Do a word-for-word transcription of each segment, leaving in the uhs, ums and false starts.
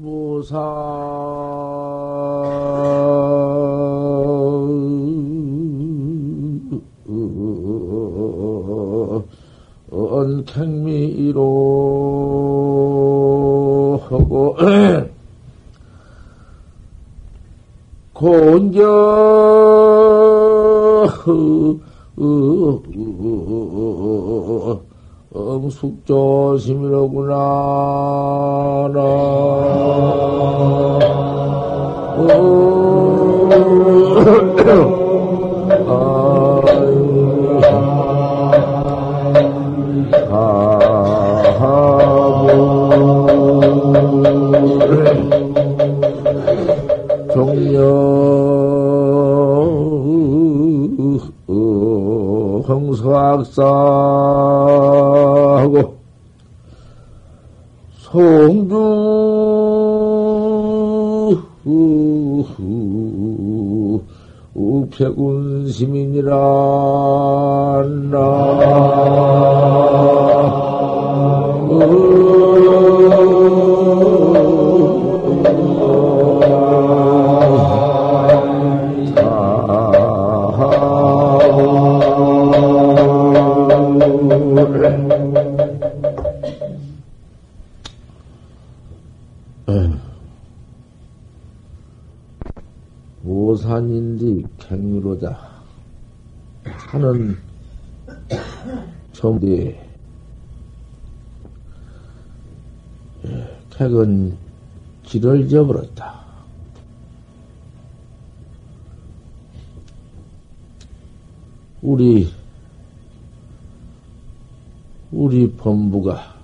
무사 언택미로 하고 곤경 숙조심이로구나. 종려 흥서학사하고 송주 우패군 시민이라 나 오산인디 갱미로다 하는 정디 퇴근 길을 저버렸다. 우리 우리 본부가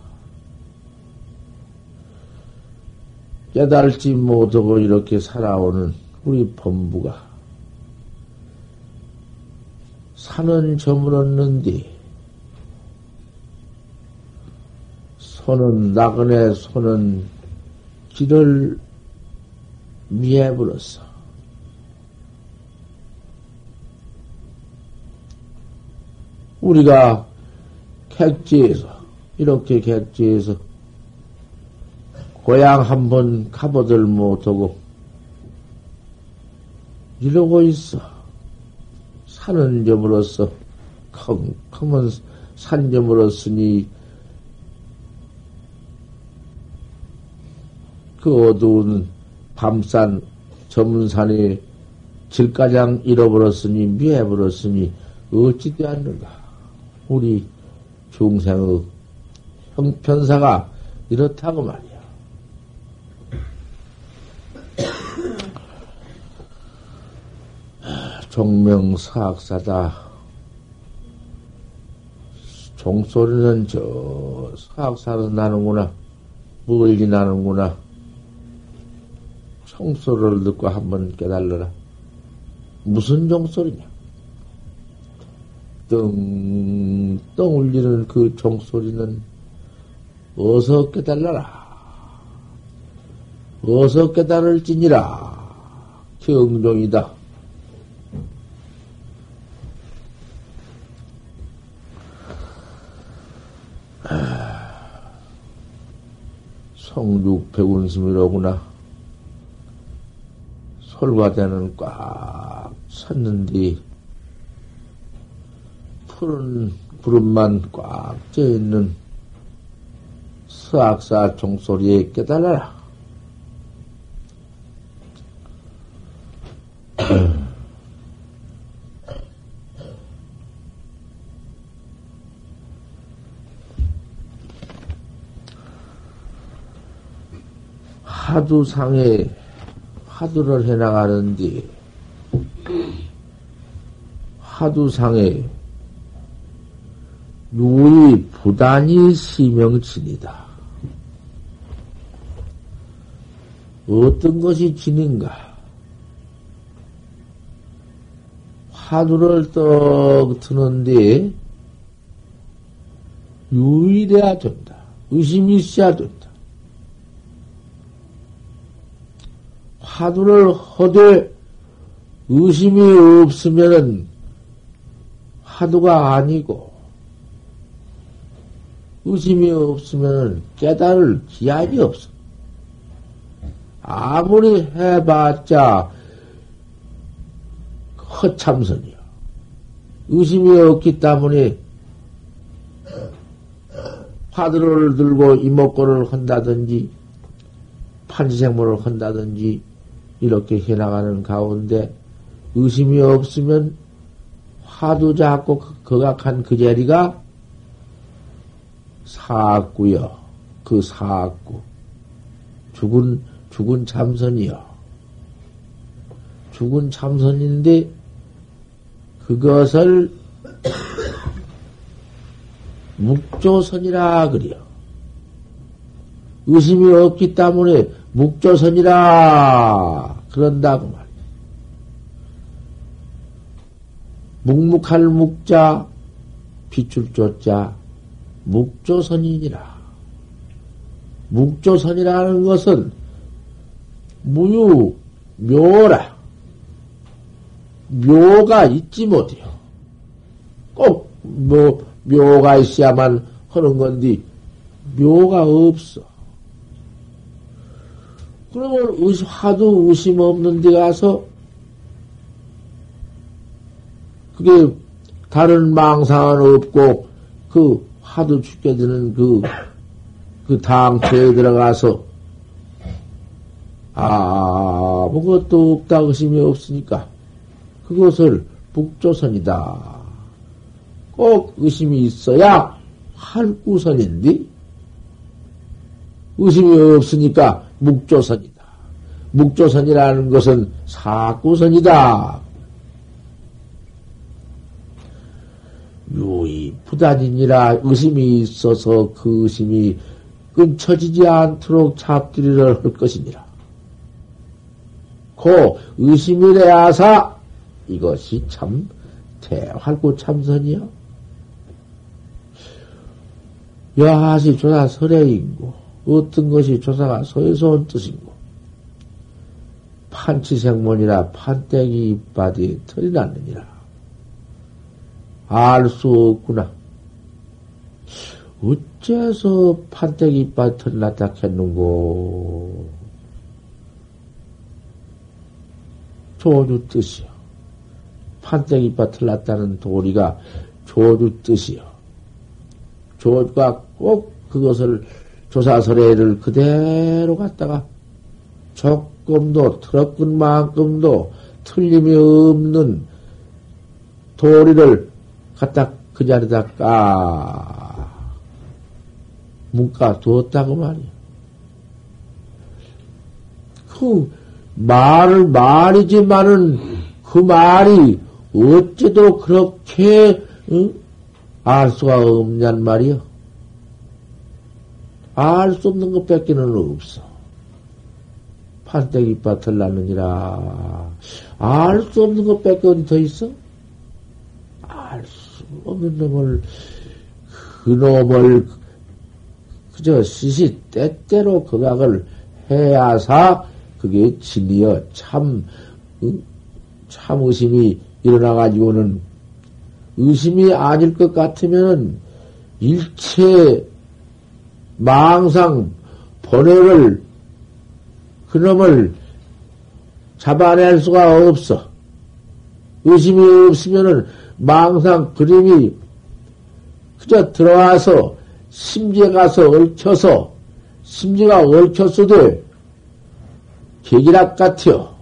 깨달지 못하고 이렇게 살아오는 우리 본부가 산은 저물었는디 손은 나그네 손은 길을 미해버렸어. 우리가 객지에서 이렇게 객지에서 고향 한번 가보들 못하고 이러고 있어. 산은 저물었어. 컴컴은 산 저물었으니 그 어두운 밤산 저문산에 질가장 잃어버렸으니 미해버렸으니 어찌 되었는가. 우리 중생의 형편사가 이렇다고 말이야. 종명사학사다. 종소리는 저 사학사로 나는구나. 멀리 나는구나. 종소리를 듣고 한번 깨달아라. 무슨 종소리냐? 떵, 떵 울리는 그 종소리는 어서 깨달아라. 어서 깨달을지니라. 경종이다. 성육백운심이로구나. 솔과대는 꽉 찼는디 푸른 구름만 꽉 쪄있는 서악사 종소리에 깨달아라. 화두상에 화두를 해나가는데 화두상에 유의 부단히 시명친이다. 어떤 것이 진인가? 화두를 떡 트는데 유의돼야 된다. 의심이 있어야 된다. 화두를 허되 의심이 없으면은 화두가 아니고 의심이 없으면 깨달을 기약이 없어. 아무리 해봤자 허참선이요. 의심이 없기 때문에 파드로를 들고 이목구를 한다든지 판지생물을 한다든지 이렇게 해나가는 가운데 의심이 없으면 화두 작고 거각한 그 자리가 사악구요. 그 사악구. 죽은, 죽은 참선이요. 죽은 참선인데 그것을 묵조선이라 그래요. 의심이 없기 때문에 묵조선이라 그런다고 말이에요. 묵묵할 묵자, 비출 조자, 묵조선이니라. 묵조선이라는 것은 무유, 묘라. 묘가 있지 못해요. 꼭 뭐, 묘가 있어야만 하는 건데 묘가 없어. 그러면 의심, 하도 의심 없는 데 가서 그게 다른 망상은 없고 그 화두 죽게 되는 그, 그 당체에 들어가서 아무것도 없다 의심이 없으니까 그것을 북조선이다. 꼭 의심이 있어야 할구선인데 의심이 없으니까 묵조선이다. 묵조선이라는 것은 사구선이다. 유의 부단이니라. 의심이 있어서 그 의심이 끊쳐지지 않도록 잡기를 할 것이니라. 고 의심이래야사 이것이 참 대활구 참선이요. 여하시 조사 설해인고 어떤 것이 조사가 서에서 온 뜻인고 판치생문이라 판때기 이빨이 털이 났느니라. 알 수 없구나. 어째서 판때기 이빨 털이 났다 했는고. 조주 뜻이요. 판때기 이빨 털 났다는 도리가 조주 뜻이요. 조주가 꼭 그것을 조사설해를 그대로 갖다가 조금도 틀었군 만큼도 틀림이 없는 도리를 갖다 그 자리에다 까 문가 두었다고 말이야. 그 말을 말이지만은 그 말이 어찌도 그렇게 응? 알 수가 없냔 말이야. 알 수 없는 것밖에는 없어. 판때기 밭을 나느니라. 알 수 없는 것밖에 더 있어? 알 수 없는 놈을 그 놈을 그저 시시 때때로 거각을 해야사 그게 진리여. 참 참 의심이 일어나가지고는 의심이 아닐 것 같으면은 일체 망상 번뇌를 그 놈을 잡아낼 수가 없어. 의심이 없으면은 망상 그림이 그저 들어와서 심지에 가서 얽혀서 심지가 얽혔어도 계기락 같아요.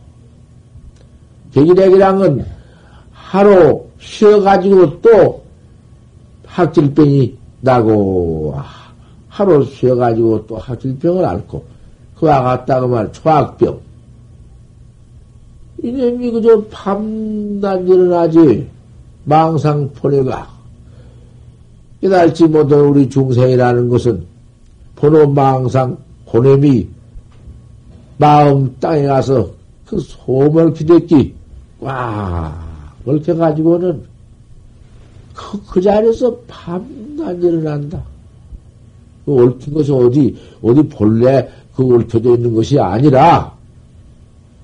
계기락이랑은 하루 쉬어가지고 또 학질병이 나고 하루 쉬어가지고 또 학질병을 앓고 그와 같다고 말 초학병. 이놈이 그저 밤낮 일어나지 망상 번뇌가 깨달지 못한 우리 중생이라는 것은 번호 망상 고뇌미 마음 땅에 가서 그 소멸 기대기 꽉 얽혀가지고는 그, 그 자리에서 밤낮 일어난다. 그 얽힌 것이 어디 어디 본래 그 얽혀져 있는 것이 아니라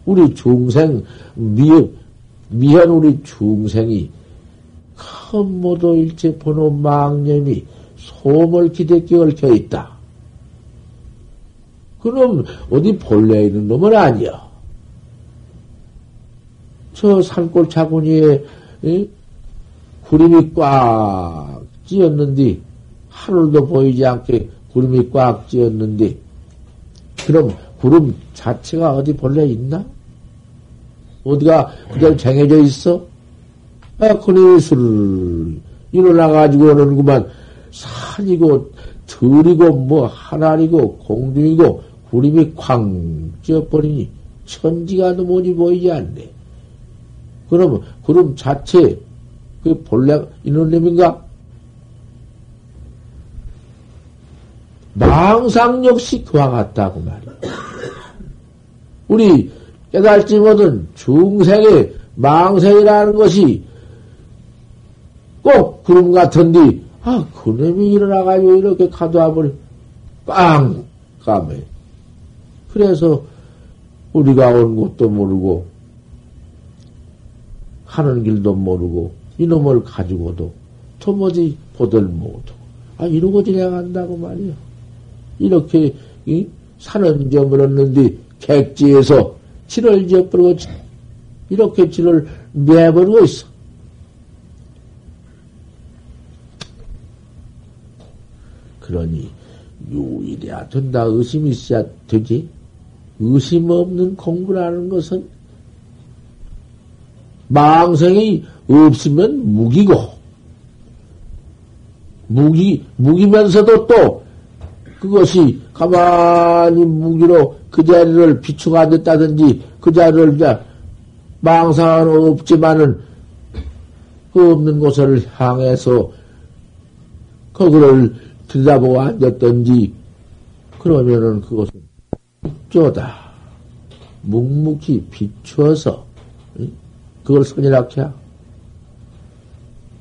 우리 중생 미흡 미현 우리 중생이 큰 모두 일체 번호 망념이 소멸 기대기에 얽혀 있다. 그놈 어디 본래 있는 놈은 아니야. 저 산골 차구니에 이? 구름이 꽉 찌었는데 하늘도 보이지 않게 구름이 꽉 찌었는데 그럼 구름 자체가 어디 본래 있나? 어디가 그냥 쟁여져 있어? 아, 그놈이 술 일어나가지고 오는구만. 산이고 들이고 뭐 하늘이고 공중이고 구름이 쾅 찌어버리니 천지가도 뭐지 보이지 않네. 그럼 구름 자체 그 본래 있는 놈인가? 망상 역시 그와 같다고 말이야. 우리 깨달지 못한 중생의 망상이라는 것이 꼭 구름 같은데 아, 그놈이 일어나가지고 이렇게 가둬버려. 빵! 까매. 그래서 우리가 온 것도 모르고 하는 길도 모르고 이놈을 가지고도 도무지 보들 못하고 아, 이러고 지나간다고 말이야. 이렇게 이? 산은 지어버렸는데 객지에서 지를 지어버리고 이렇게 지를 매버리고 있어. 그러니 유일해야 된다. 의심이 있어야 되지. 의심 없는 공부라는 것은 망상이 없으면 무기고 무기 무기면서도 또 그것이 가만히 무기로 그 자리를 비추가 안 됐다든지 그 자리를 망상은 없지만은 그 없는 곳을 향해서 거기를 들여다보고 앉았던지, 그러면은 그것은 빛조다. 묵묵히 비추어서, 응? 그걸 선이라케야.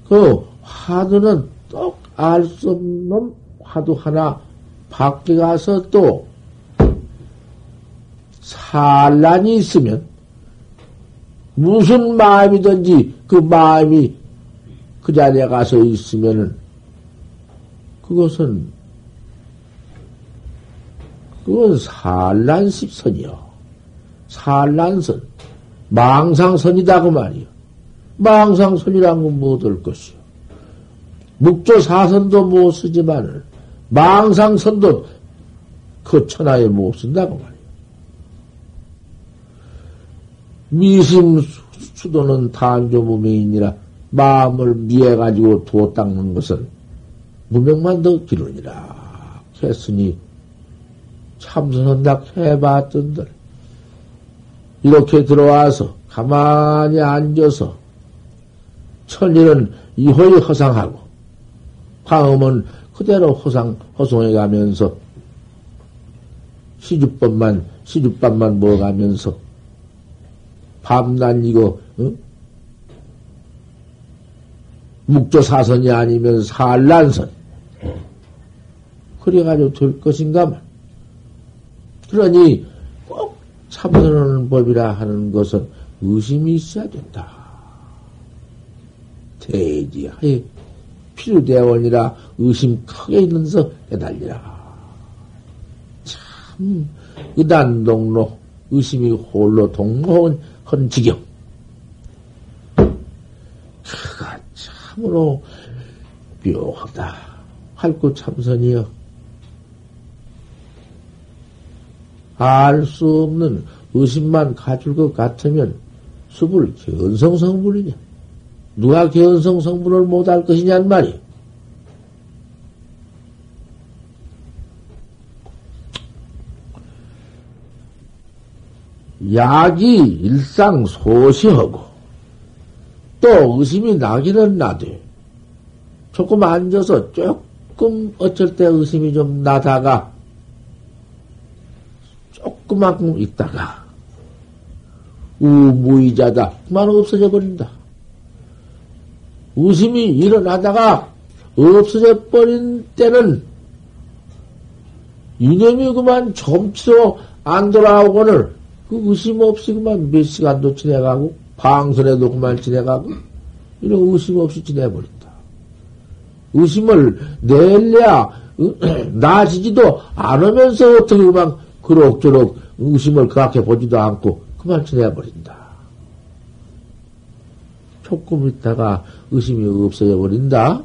그 화두는 똑 알 수 없는 화두 하나 밖에 가서 또 산란이 있으면 무슨 마음이든지 그 마음이 그 자리에 가서 있으면은 그것은, 그건 산란십선이요. 산란선. 망상선이다, 그 말이요. 망상선이란 건 못 올 것이요. 묵조사선도 못 쓰지만은, 망상선도 그 천하에 못 쓴다고 말이요. 미심 수도는 단조무명이니라, 마음을 미해가지고 도어 닦는 것은, 무명만 더 기르니라 했으니 참선한다 해봤던들 이렇게 들어와서 가만히 앉아서 천일은 이호의 허상하고 광음은 그대로 허상 허송해 가면서 시주법만 시주밥만 먹어가면서 밤낮 이거 응? 묵조사선이 아니면 산란선. 그래가지고 될 것인가만. 그러니 꼭 참선하는 법이라 하는 것은 의심이 있어야 된다. 대지하에 필요대원이라 의심 크게 있는서 깨달리라. 참 의단동로 의심이 홀로 동로한 헌 지경. 그가 참으로 묘하다. 활구 참선이여. 알 수 없는 의심만 가질 것 같으면 수불 견성성불이냐. 누가 견성성불을 못할 것이냐는 말이야. 약이 일상 소시하고 또 의심이 나기는 나대. 조금 앉아서 쭉 조금 어쩔 때 의심이 좀 나다가 조금만큼 있다가 우무이자다 그만 없어져 버린다. 의심이 일어나다가 없어져 버린 때는 이념이 그만 점치로 안 돌아오거늘 그 의심 없이 그만 몇 시간도 지내가고 방선에도 그만 지내가고 이런 의심 없이 지내버린다. 의심을 낼래야 나아지지도 않으면서 어떻게 그만 그럭저럭 의심을 그렇게 보지도 않고 그만 지내버린다. 조금 있다가 의심이 없어져 버린다.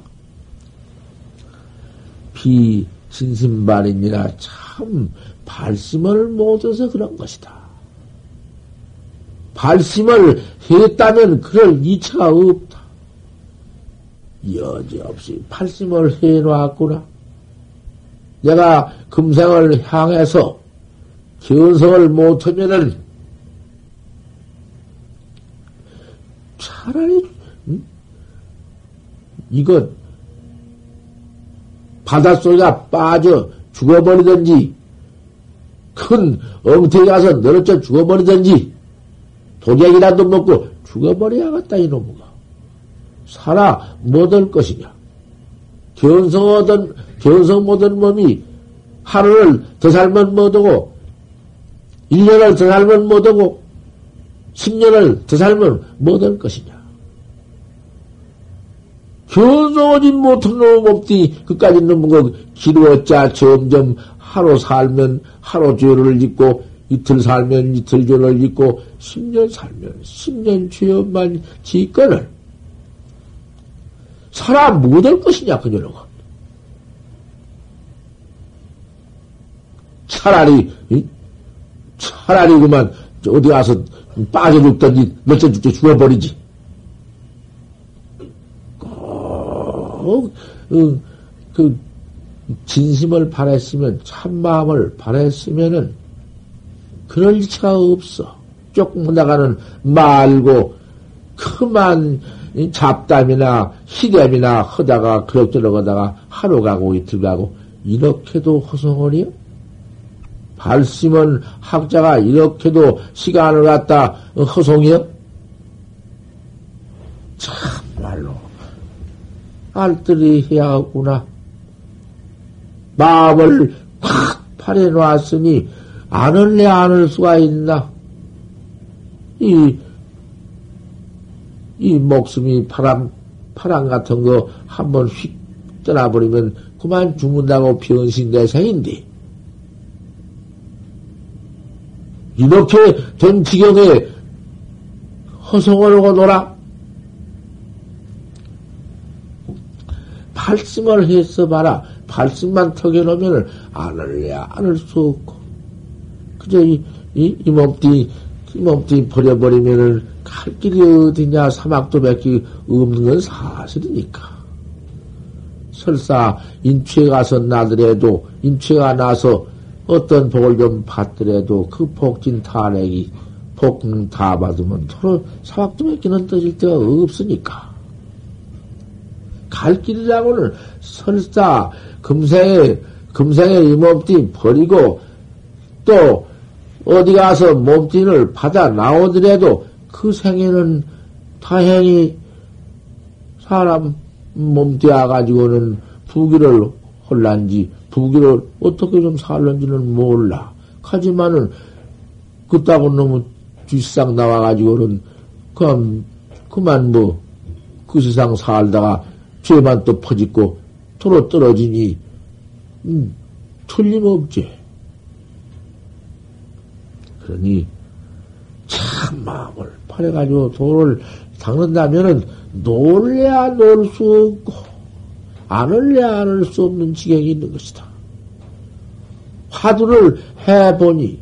비신심반이니라 참 발심을 못해서 그런 것이다. 발심을 했다면 그럴 이차가 없다. 여지없이 발심을 해놨구나. 내가 금생을 향해서 견성을 못하면은 차라리 음? 이건 바닷속에다 빠져 죽어버리든지 큰 엉터리 가서 늘어져 죽어버리든지 도자기라도 먹고 죽어버려야겠다. 이놈아 살아 못할 것이냐. 견성하던 견성 못한 몸이 하루를 더 살면 못하고 일 년을 더 살면 못하고 십 년을 더 살면 못할 것이냐. 견성하지 못한 놈 없디 그까지 있는 거 기루어짜 점점 하루 살면 하루 죄를 짓고 이틀 살면 이틀 죄를 짓고 십 년 살면 십 년 죄만 짓거늘 살아 못할 것이냐. 그 녀석은 차라리 차라리 그만 어디 가서 빠져 죽든지 멸쳐 죽게 죽어버리지. 꼭 그 진심을 바랬으면 참마음을 바랬으면은 그럴 리가 없어. 조금 나가는 말고 그만 잡담이나 희담이나 하다가 그럭저럭 하다가 하루 가고 이틀 가고 이렇게도 허송어리요? 발심은 학자가 이렇게도 시간을 갖다 허송이요? 참말로 알뜰히 해야 하구나. 마음을 확 파내놨으니 안을래 안을 수가 있나. 이 이 목숨이 파랑, 파랑 같은 거 한번 휙 떠나버리면 그만 죽는다고 변신대생인데 이렇게 된 지경에 허송을 하고 놀아. 발심을 해서 봐라. 발심만 턱에놓으면 안을래야 안을 수 없고 그저 이, 이, 이 몸띠 이 몸띠 버려버리면은 갈 길이 어디냐. 사막도 밖에 없는 건 사실이니까. 설사 인취에 가서 나더라도 인취가 나서 어떤 복을 좀 받더라도 그 복진 탄핵이 복은 다 받으면 서로 사막도 밖에는 떠질 데가 없으니까. 갈 길이라고는 설사 금생에 금생에 이 몸띠 버리고 또 어디 가서 몸띠를 받아 나오더라도 그 생에는 다행히 사람 몸띠 와가지고는 부귀를 헐란지 부귀를 어떻게 좀 살런지는 몰라. 하지만은 그따구 너무 뒷상 나와가지고는 그만, 그만 뭐 그 세상 살다가 죄만 또 퍼짓고 도로 떨어지니 음, 틀림없지. 그러니 참 마음을 팔아가지고 도를 닦는다면은 놀래야 놀 수 없고 안을래야 안을 수 없는 지경이 있는 것이다. 화두를 해보니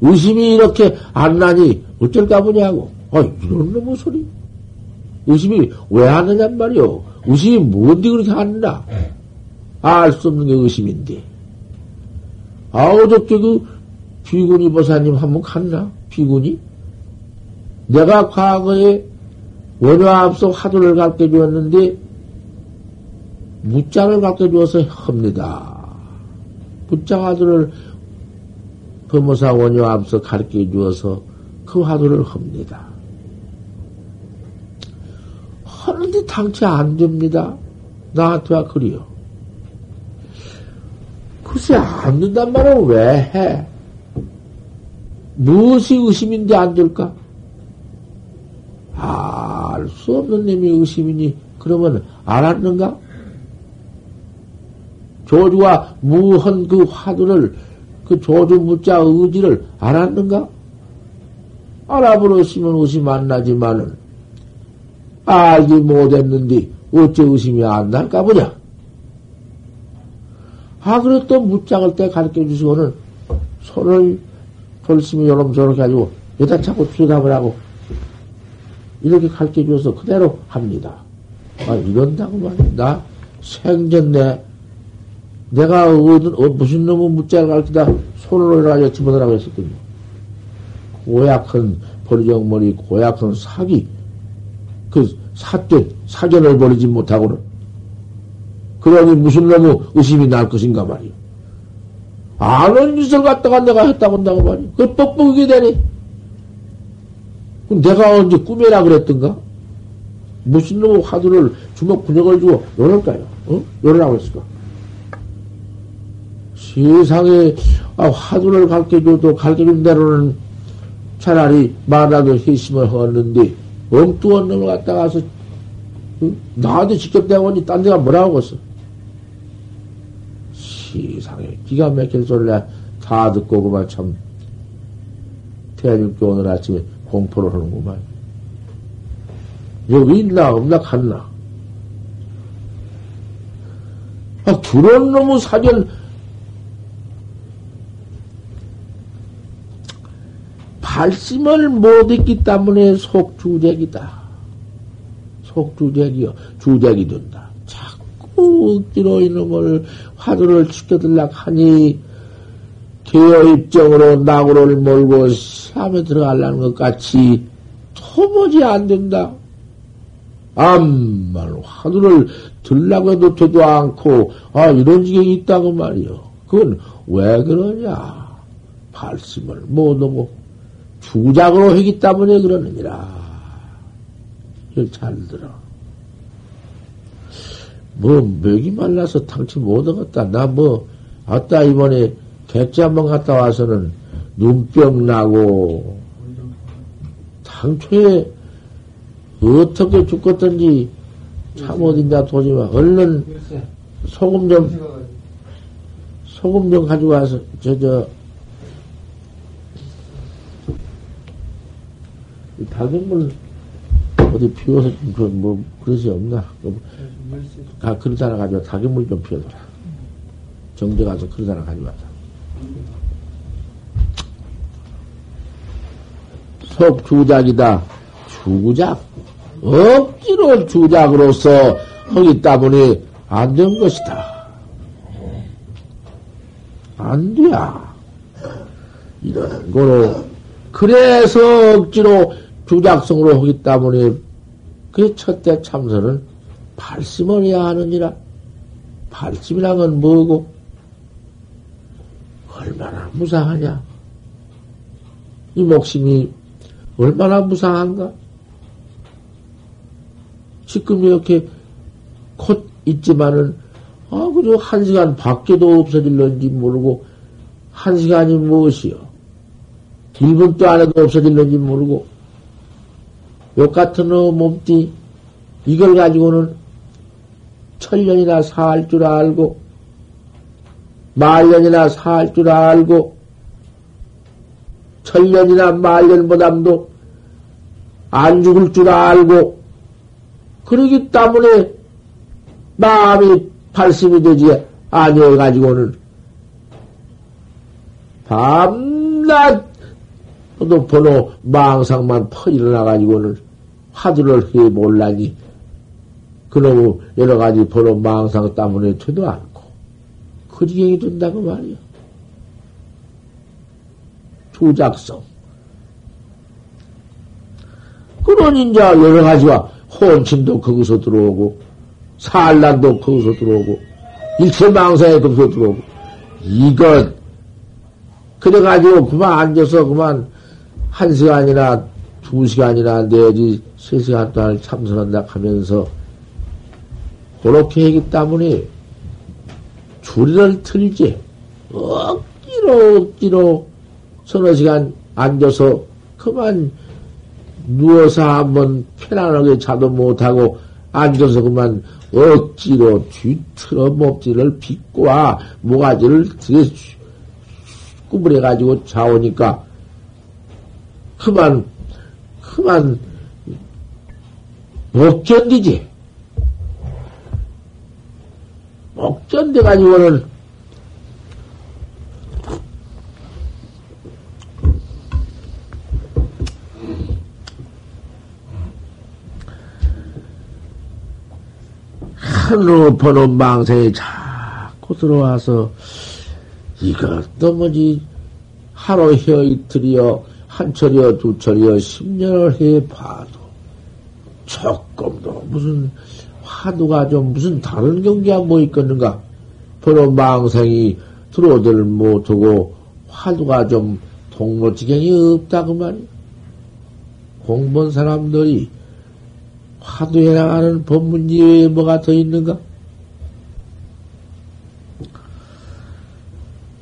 의심이 이렇게 안 나니 어쩔까 보냐고. 아 이런 놈의 소리. 의심이 왜 안 나냔 말이오. 의심이 뭔데 그렇게 안 나. 알 수 없는 게 의심인데. 아 어저께 그 비구니 보사님 한번 갔나? 비구니? 내가 과거에 원화 앞서 화두를 갖게 주었는데 무자를 갖게 주어서 합니다. 무자 화두를 법무사 원화 앞서 가르쳐 주어서 그 화두를 합니다. 하는데 당체 안 됩니다. 나한테와 그리요. 글쎄 안 된단 말은 왜 해? 무엇이 의심인데 안 될까? 아, 알 수 없는 놈이 의심이니 그러면 알았는가? 조주가 무한 그 화두를 그 조주 묻자 의지를 알았는가? 알아버렸으면 의심 안 나지만은 알지 못했는데 어째 의심이 안 날까 보냐? 아, 그래 또 묻자갈 때 가르쳐 주시고는 손을 돌심이 요놈 저렇게 가지고 여기다 자꾸 주담을 하고 이렇게 가르쳐 줘서 그대로 합니다. 아, 이런다고 말이다. 생전에 내가 어디, 어, 무슨 놈의 묻자를 가르치다 손을 올려가지고 집어넣으라고 했었거든요. 고약한 버리적머리, 고약한 사기, 그 사견, 사견을 버리지 못하고는. 그러니 무슨 놈의 의심이 날 것인가 말이요. 아는 짓을 갖다가 내가 했다고 한다고 말이요. 그걸 뻑뻑이게 되니. 그럼 내가 언제 꿈이라 그랬던가? 무슨 놈의 화두를 주먹 근육을 주고 요럴까요? 어? 요러라고 했을까? 세상에 아, 화두를 가르쳐줘도 가르쳐준 대로는 차라리 말라도 회심을 하는데 엉뚱한 놈을 갖다가서 응? 나한테 직접 대원이 딴 데가 뭐라고 했어? 세상에 기가 막힌 소리를 다 듣고 그만 참 대한민국 오늘 아침에 공포를 하는구만. 여기 있나 없나 갔나? 아, 그런 놈의 사견 말씀을 못했기 때문에 속주작이다. 속주작이요. 주작이 된다. 자꾸 억지로 이놈을 화두를 지켜들락 하니 개어 입정으로 낙으로를 몰고 삶에 들어가려는 것 같이 도무지 안 된다. 암말로 화두를 들라고 해도 되도 않고 아 이런 지경이 있다고 말이요. 그건 왜 그러냐. 말씀을 못하고 주작으로 했기 때문에 그러느니라. 이걸 잘 들어. 뭐, 맥이 말라서 당치 못하겠다. 나 뭐, 아따, 이번에 객지 한번 갔다 와서는 눈병 나고, 당초에 어떻게 죽겠던지 참 어딘가 도지마. 얼른 소금 좀, 소금 좀 가지고 와서, 저, 저, 다금을 어디 피워서 좀, 뭐, 그릇이 없나? 아, 그릇 하나 가져와. 다금을 좀 피워둬라. 정제 가서 그릇 하나 가져와. 속 주작이다. 주작. 억지로 주작으로서 하기 때문에 안 된 것이다. 안 돼야. 이런 거로. 그래서 억지로 주작성으로 하기 때문에 그 첫째 참선은 발심을 해야 하느니라. 발심이란 건 뭐고 얼마나 무상하냐. 이 목심이 얼마나 무상한가. 지금 이렇게 곧 있지만은 아 그저 한 시간 밖에도 없어질런지 모르고 한 시간이 무엇이요. 일 분도 안 해도 없어질런지 모르고 요같은 몸띠 이걸 가지고는 천년이나 살 줄 알고 만년이나 살 줄 알고 천년이나 만년보담도 안 죽을 줄 알고 그러기 때문에 마음이 발심이 되지 아니해 가지고는 밤낮 또 번호 망상만 퍼 일어나가지고는 화두를 해 몰라니 그놈의 여러가지 번호 망상 때문에 되도 않고 그 지경이 된다고 말이야. 조작성 그러니 이제 여러가지와 혼침도 거기서 들어오고 산란도 거기서 들어오고 일체망상에 거기서 들어오고 이건 그래가지고 그만 앉아서 그만 한 시간이나 두 시간이나 내지 세 시간 동안 참선한다 하면서 그렇게 했기 때문에 줄을 틀지 억지로 억지로 서너 시간 앉아서 그만 누워서 한번 편안하게 자도 못하고 앉아서 그만 억지로 뒤틀어 몸띠를 빗고와 모가지를 들여 구부려가지고 자오니까, 그만, 그만, 못 견디지. 못 견뎌가지고는, 한으로 보는 망상이 자꾸 들어와서, 이것도 뭐지, 하루 헤어 이틀이여, 한철이여, 두철이여, 십년을 해봐도, 조금도 무슨, 화두가 좀 무슨 다른 경계가 뭐 있겠는가? 보는 망상이 들어오들 못하고, 화두가 좀 동로 지경이 없다고 말이야. 공부한 사람들이, 화두에 나가는 법문 이외에 뭐가 더 있는가?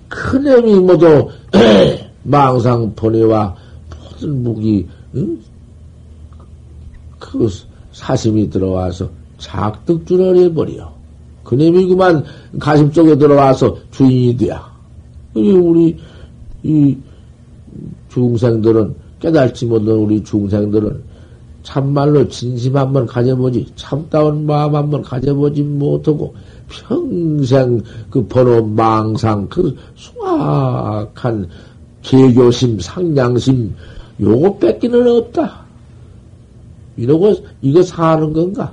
큰애미 모두 망상 번뇌와 모든 무기 응? 그 사심이 들어와서 작득주를 해버려. 그놈이 그만 가심 쪽에 들어와서 주인이 돼야. 우리 이 중생들은 깨달지 못한 우리 중생들은 참말로 진심 한번 가져보지, 참다운 마음 한번 가져보지 못하고, 평생 그 번호 망상, 그 수악한 개교심, 상냥심, 요거 뺏기는 없다. 이러고, 이거 사는 건가?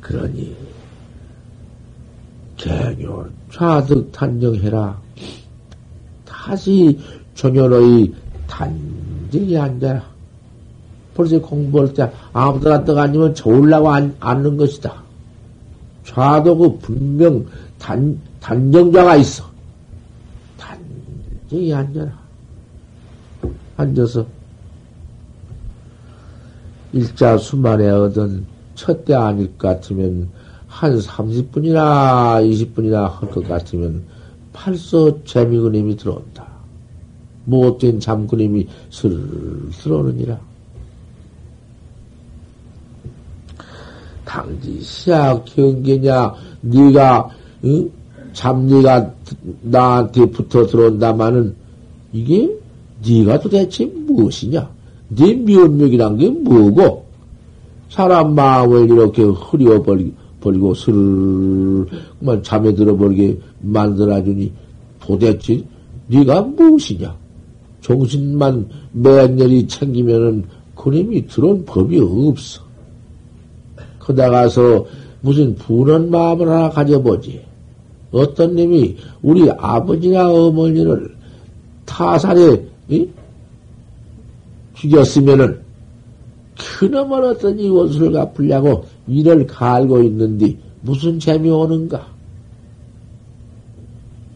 그러니, 개교, 좌득 탄정해라. 다시 조녀의 단정히 앉아라. 벌써 공부할 때 아무데나 떠가 앉으면 좋으려고 앉는 것이다. 좌도 그 분명 단, 단정좌가 있어. 단정히 앉아라. 앉아서 일자 수만에 얻은 첫대 아닐 것 같으면 한 삼십 분이나 이십 분이나 할 것 같으면 팔서 재미그림이 들어온다. 못된 잠그림이 슬 들어오느니라. 당지 시야 경계냐 네가 응? 잡니가 나한테 붙어 들어온다마는 이게 네가 도대체 무엇이냐? 네 면목이란 게 뭐고? 사람 마음을 이렇게 흐려버리고 슬 그만 잠에 들어버리게 만들어주니 도대체 네가 무엇이냐? 정신만 매연열이 챙기면은 그놈이 들어온 법이 없어. 거다가서 무슨 분한 마음을 하나 가져보지. 어떤 놈이 우리 아버지나 어머니를 타살에 이? 죽였으면은 그놈을 어떤지 원수를 갚으려고 이를 갈고 있는데 무슨 재미오는가?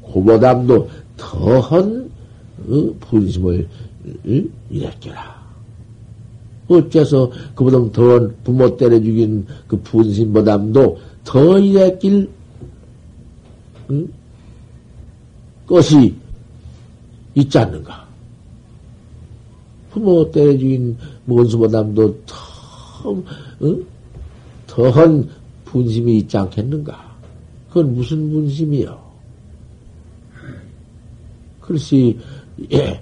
그보담도 더한 어, 분심을 응? 일으켜라. 어째서 그보다 더한 부모 때려 죽인 그 분심보담도 더 일으킬 응? 것이 있지 않는가? 부모 때려 죽인 원수보담도 더, 응? 더한 분심이 있지 않겠는가? 그건 무슨 분심이요? 글쎄, 예,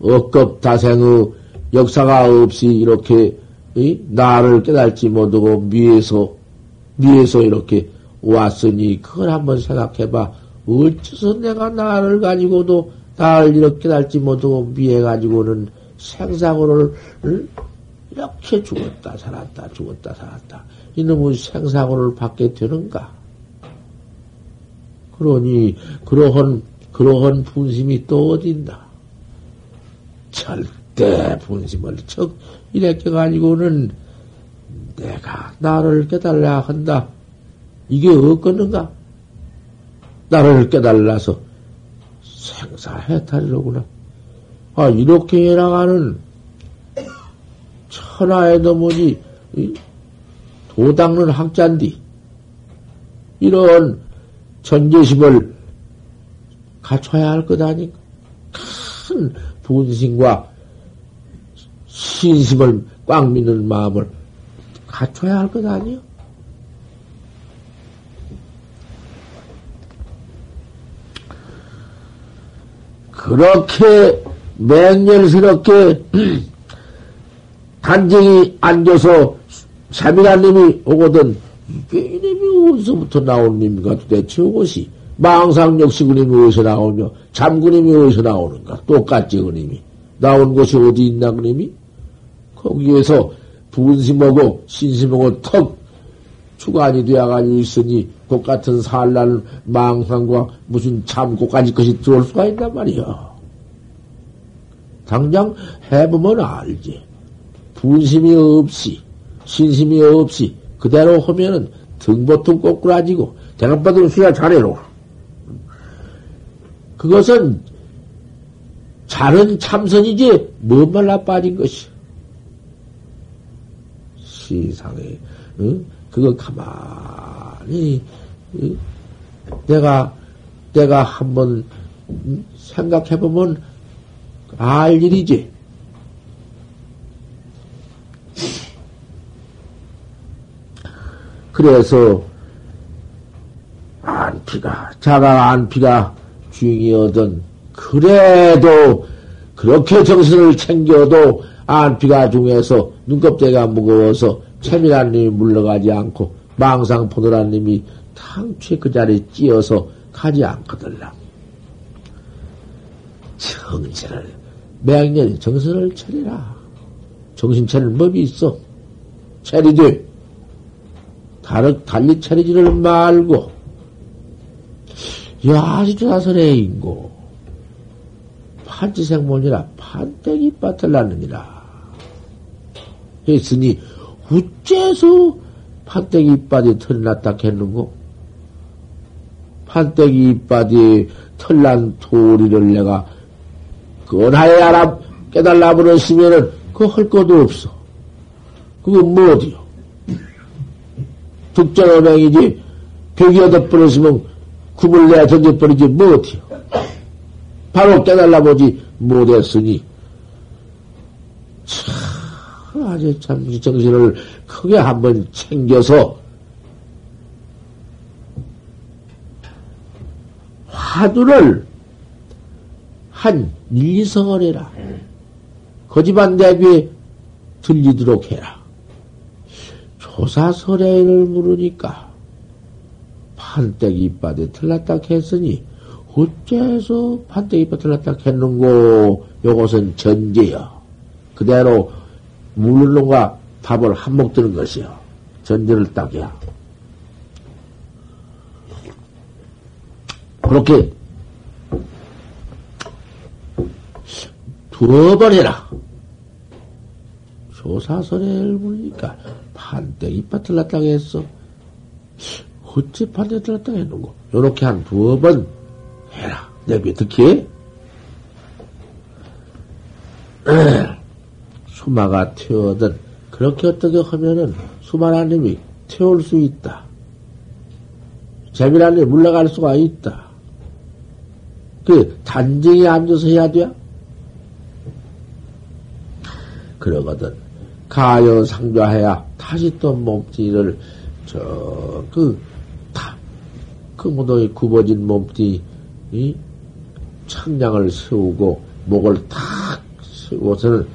억겁다생의 역사가 없이 이렇게, 예? 나를 깨달지 못하고 미에서, 미에서 이렇게 왔으니, 그걸 한번 생각해봐. 어째서 내가 나를 가지고도, 나를 이렇게 깨달지 못하고 미해가지고는 생사고를, 응? 이렇게 죽었다, 살았다, 죽었다, 살았다. 이놈의 생사고를 받게 되는가? 그러니, 그러한, 그러한 분심이 또 어딨나? 절대 분심을 척 이렇게 가지고는 내가 나를 깨달아야 한다. 이게 없겠는가? 나를 깨달아서 생사해탈이로구나. 아, 이렇게 해나가는 천하에도 뭐지 도닦는 학자인데 이런 전제심을 갖춰야 할 것 아닌가? 큰 분심과 신심을 꽉 믿는 마음을 갖춰야 할 것 아니요? 그렇게 맹렬스럽게 단정히 앉아서 사미라님이 오거든 이놈이 어디서부터 나온 님인가 도대체 이것이 망상역시 그님이 어디서 나오며 잠 그님이 어디서 나오는가 똑같지 그님이 나온 곳이 어디 있나 그님이 거기에서 분심하고 신심하고 턱 주관이 되어가지고 있으니 그 같은 산란 망상과 무슨 참고까지 것이 들어올 수가 있단 말이야. 당장 해보면 알지. 분심이 없이 신심이 없이 그대로 하면은 등보통 꼬꾸라지고 대낮바닥 수야 잘해로. 그것은 잘은 참선이지 뭔 말라 빠진 것이. 시상에 응? 그거 가만히 응? 내가 내가 한번 생각해 보면 알 일이지. 그래서 안피가 자가 안피가 중이어든 그래도 그렇게 정신을 챙겨도 안피가 중에서 눈껍데기가 무거워서 채미란 님이 물러가지 않고 망상 보노란 님이 탕취 그 자리에 찌어서 가지 않거들라. 정신을 맹렬히 정신을 차리라. 정신 차리는 법이 있어. 차리되 다르, 달리 차리지를 말고 야시주사설의 인고 판치생모니라 판때기 밭을 낳느니라 했으니 어째서 판때기 이빨이 털났다 했는고? 판때기 이빨이 털난 도리를 내가 그나에 알아 깨달라 버렸으면은 그거 할 것도 없어. 그건 뭐 어디요? 득전어명이지 벽에 얻어 버렸으면 굽을 내야 던져버리지 뭐 어디요? 바로 깨달라 보지 못했으니 참 아주 참 이 정신을 크게 한번 챙겨서 화두를 한 일이성을 해라. 거짓반 대비에 들리도록 해라. 조사설애를 물으니까 판때기 이빨에 틀렸다 했으니 어째서 판때기 이빨에 틀렸다 했는고? 요것은 전제야. 그대로 물론과 답을 한몫 드는 것이요. 전제를 딱이야. 그렇게 두어 번 해라. 조사설애를 물으니까 판때기 빠틀렸다고 했어. 어찌 판때기 틀렸다고 했는고? 요렇게 한 두어 번 해라. 내비 특히 수마가 태우든 그렇게 어떻게 하면은 수마라님이 태울 수 있다. 재미라님이 물러갈 수가 있다. 그 단정히 앉아서 해야 돼? 그러거든 가여 상좌해야 다시 또 몸띠를 저 그 다 그 무더기 굽어진 몸띠 이 창량을 세우고 목을 탁 세우고서는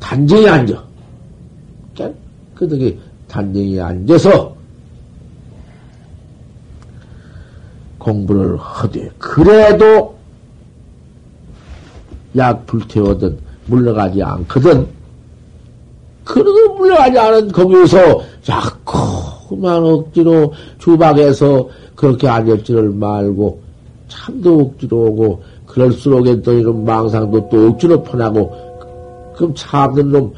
단정히 앉아. 깨끗하게 단정히 앉아서 공부를 하되, 그래도 약 불태우든 물러가지 않거든. 그래도 물러가지 않은 거기에서 자꾸만 억지로 주박해서 그렇게 앉을지를 말고, 참도 억지로 오고, 그럴수록에 또 이런 망상도 또 억지로 퍼나고, 그럼 참된 놈,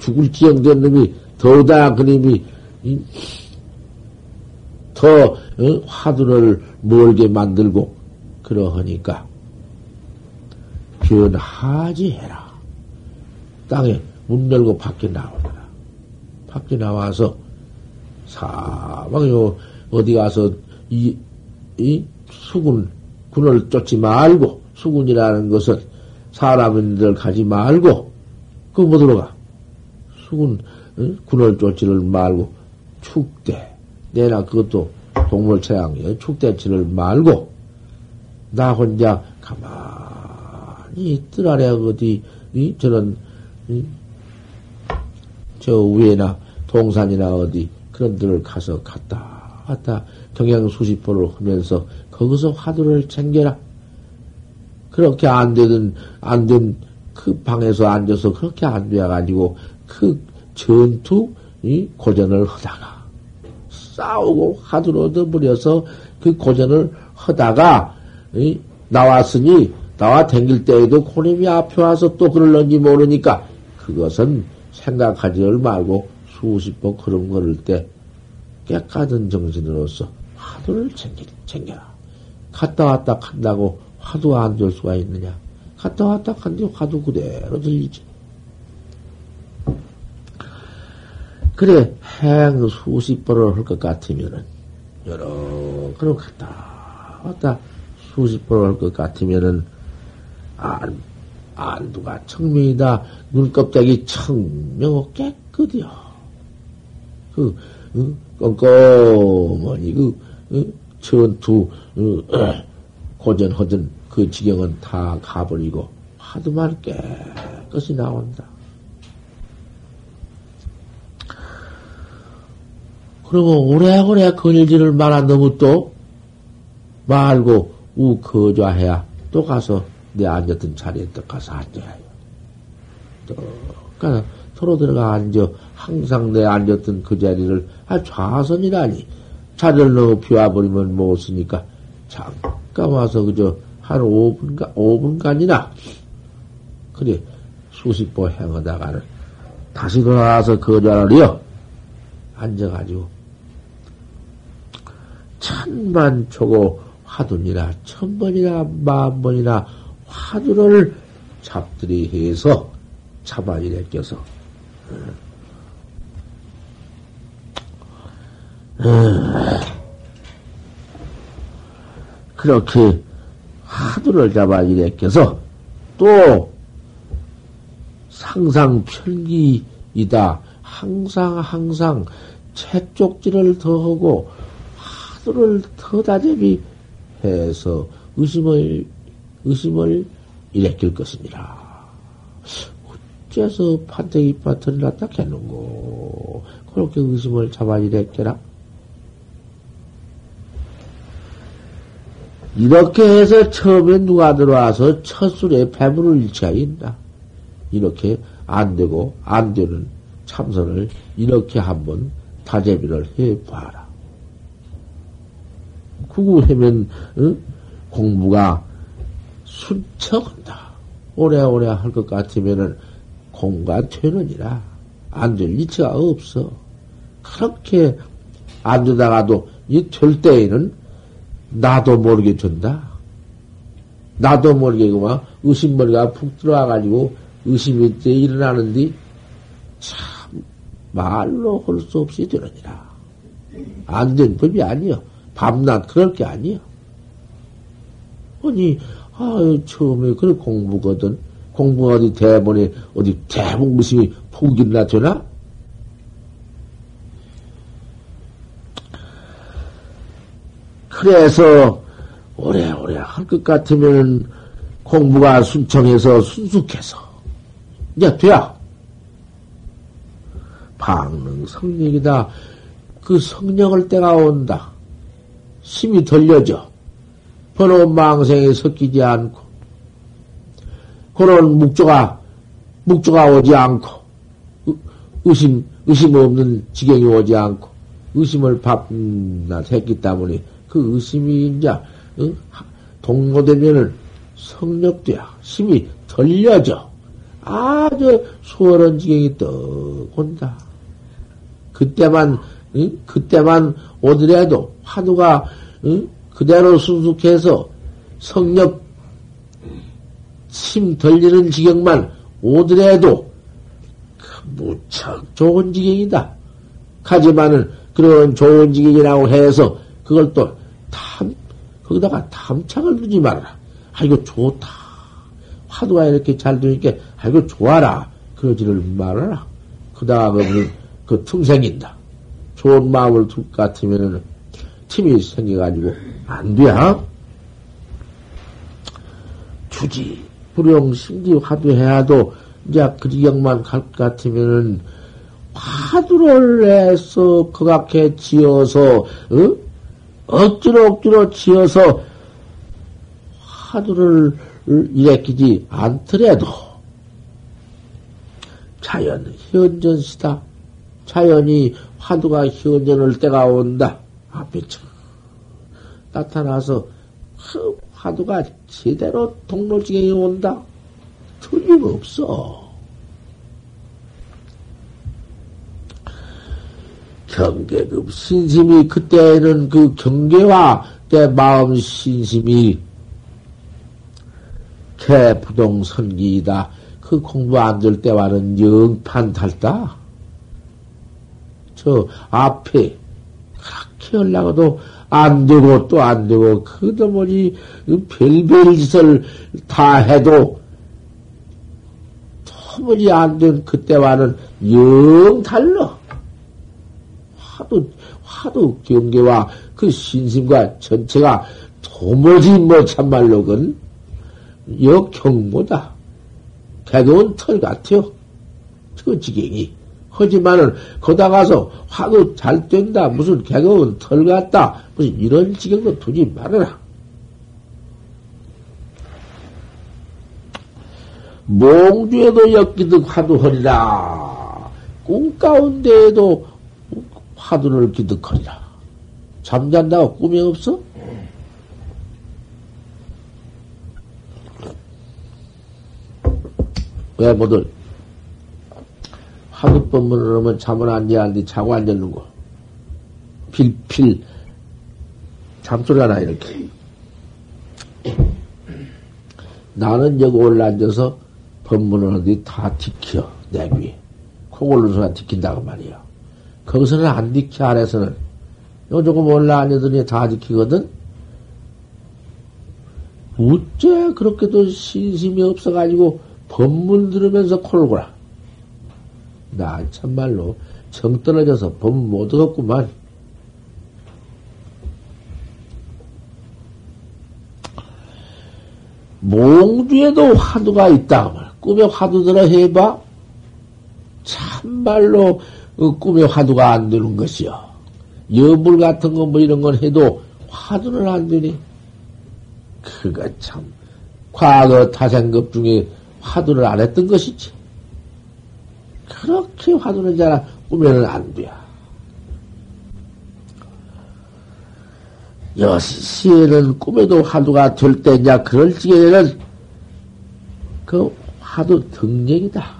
죽을지경된 놈이, 더다 그놈이, 더, 어? 화두를 멀게 만들고, 그러하니까, 변하지 해라. 땅에 문 열고 밖에 나오라. 밖에 나와서, 사방에 어디 가서, 이, 이, 수군, 군을 쫓지 말고, 수군이라는 것은 사람인들 가지 말고, 그거 뭐 들어가? 수군, 응? 군을 쫓지를 말고, 축대. 내나 그것도 동물체양이에요. 축대 치를 말고, 나 혼자 가만히 있더라래. 어디 이 저런 이, 저 위에나 동산이나 어디 그런 데를 가서 갔다 왔다 경향 수십 번을 하면서 거기서 화두를 챙겨라. 그렇게 안 되든 안 된 그 방에서 앉아서 그렇게 안 되어가지고 그 전투 이 고전을 하다가 싸우고 화두를 얻어버려서 그 고전을 하다가 이, 나왔으니 나와 댕길 때에도 고님이 앞에 와서 또 그럴런지 모르니까 그것은 생각하지를 말고 수십 번 그런 걸을 때 깨끗한 정신으로서 화두를 챙기, 챙겨라. 갔다 왔다 간다고 화두가 안 될 수가 있느냐. 갔다 왔다 간데 화두 그대로 들리지. 그래 행 수십 번을 할 것 같으면은 여러 그런 갔다 왔다 수십 번을 할 것 같으면은 안, 안두가 청명이다. 눈껍데기 청명하고 깨끗이요. 그, 응? 껌껌하니 그, 응? 전투, 응? 고전허든 그 지경은 다 가버리고 하도만 깨끗이 나온다. 그러고 오래오래 거닐지를 말아 너무 또 말고 우 거좌해야 또 가서 내 앉았던 자리에 또 가서 앉아야 또 가서 서로 들어가 앉아 항상 내 앉았던 그 자리를 아 좌선이라니 자리를 너무 비워버리면 못 쓰니까 잠깐 와서 그저 한 오 분간, 오 분간이나 그래 수십 보 행하다가는 다시 돌아와서 거좌를요 앉아가지고 천만 초고 화두니라 천번이나 만번이나 화두를 잡들이 해서 잡아이래 껴서 그렇게 화두를 잡아이래 껴서 또 상상 편기이다. 항상 항상 채쪽지를 더하고 화두를 더 다잡이 해서 의심을 의심을 일으킬 것이니라. 어째서 판때기 밭을 갖다 캐는고 그렇게 의심을 잡아 일으켜라. 이렇게 해서 처음에 누가 들어와서 첫 술에 배부를 일치가 있나. 이렇게 안 되고 안 되는 참선을 이렇게 한번 다재비를 해봐라. 구구하면 응? 공부가 순척한다. 오래오래 할 것 같으면은 공부가 되느니라. 안 될 이치가 없어. 그렇게 안 되다가도 이 될 때에는 나도 모르게 된다. 나도 모르게 그만 의심머리가 푹 들어와가지고 의심이 일어나는데 참 말로 할 수 없이 되느니라. 안 된 법이 아니여. 밤낮 그럴 게 아니야. 아니, 아 처음에 그래 공부거든. 공부가 어디 대본에 어디 대본 무심히 폭이나 되나? 그래서 오래오래 할 것 같으면 공부가 순청해서 순숙해서 이제 돼야 방능 성령이다. 그 성령을 때가 온다. 심이 덜려져. 번호 망생에 섞이지 않고, 그런 묵조가, 묵조가 오지 않고, 의심, 의심 없는 지경이 오지 않고, 의심을 밤낮 했기 때문에, 그 의심이 이제, 응? 동로되면은 성력돼야. 심이 덜려져. 아주 수월한 지경이 떡 온다. 그때만, 응? 그때만 오더라도, 화두가 응? 그대로 순숙해서 성력 심 덜리는 지경만 오더라도 무척 좋은 지경이다. 하지만은 그런 좋은 지경이라고 해서 그걸 또 탐 거기다가 탐착을 두지 말아라. 아이고 좋다. 화두가 이렇게 잘 되니까 아이고 좋아라. 그러지를 말아라. 그다가 그, 그 퉁생긴다. 좋은 마음을 둘 것 같으면은 팀이 생겨가지고 안 돼야 주지. 불용 심지 화두해야도, 이제 그 지경만 갈 것 같으면은, 화두를 해서, 그각해 지어서, 어? 억지로 억지로 지어서, 화두를 일으키지 않더라도, 자연, 현전시다. 자연이 화두가 현전을 때가 온다. 앞에 참 나타나서, 그 화두가 제대로 동로지경에 온다. 틀림없어. 경계급 신심이, 그때는 그 경계와 내 마음 신심이 개부동선기이다. 그 공부 안 될 때와는 영판 달다. 저 앞에 그렇게 하려고도 안 되고 또 안 되고 그더머니 별별 짓을 다 해도 도무지 안 된 그때와는 영 달라. 화두, 화두 경계와 그 신심과 전체가 도무지 뭐 참말로 그건 역경보다 개도운 털 같아요. 그 지경이. 하지만은 거다 가서 화두 잘 된다. 무슨 개도운 털 같다. 무슨 이런 지경도 두지 말아라. 몽주에도 엮이득 화두허리라. 꿈 가운데에도 화두를 기득거리라. 잠잔다고 꿈이 없어? 왜 모두 화두법문을 하면 잠을 안 자는데 자고 안 자는 거. 필필 잠소리가 나 이렇게. 나는 여기 올라앉아서 법문을 하는데 다 튀켜 내 귀에. 코골로서가 튀긴다고 말이야. 거기서는 안 지켜, 안에서는. 요, 조금 올라앉으더니 다 지키거든? 어째 그렇게도 신심이 없어가지고 법문 들으면서 코를 골아. 나 참말로 정 떨어져서 법문 못 얻었구만. 몽주에도 화두가 있다. 꿈에 화두 들어 해봐. 참말로 그 꿈에 화두가 안 되는 것이요. 여불 같은 거 뭐 이런 건 해도 화두는 안 되니. 그거 참, 과거 타생급 중에 화두를 안 했던 것이지. 그렇게 화두는 자라 꿈에는 안 돼. 여시에는 꿈에도 화두가 될 때냐, 그럴 지경에는 그 화두 등력이다.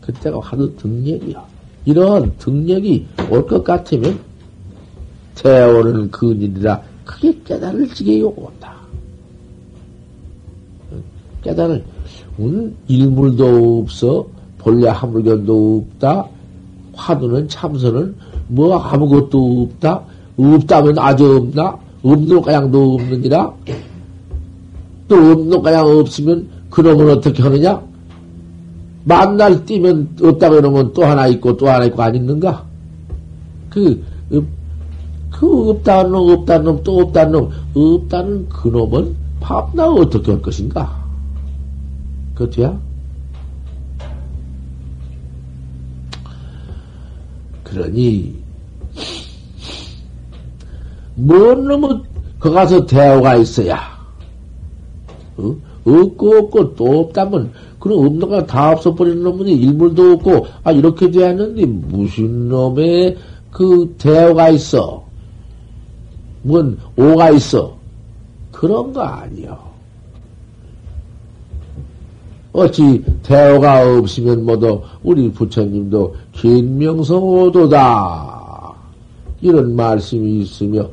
그때가 화두 등력이야. 이런 등력이 올 것 같으면 태오는 근일이라 크게 깨달을 지게 온다. 깨달을 운 일물도 없어, 본래 하물견도 없다, 화두는 참선은 뭐 아무것도 없다, 없다면 아주 없나, 없는 가량도 없느니라. 또 없는 가량 없으면 그놈은 어떻게 하느냐? 만날 뛰면 없다고 그러면 또 하나 있고 또 하나 있고 안 있는가? 그, 그 없다는 놈, 없다는 놈, 또 없다는 놈, 없다는 그 놈은 밤나 어떻게 할 것인가? 그렇대야? 그러니, 뭔 놈은 거 가서 대화가 있어야, 어? 없고 없고 또 없다면, 그럼 없는 거 다 없어버리는 놈은 일물도 없고, 아, 이렇게 되었는데, 무슨 놈의 그 대오가 있어? 뭔 오가 있어? 그런 거 아니요. 어찌 대오가 없으면 뭐도, 우리 부처님도 긴명성오도다. 이런 말씀이 있으며,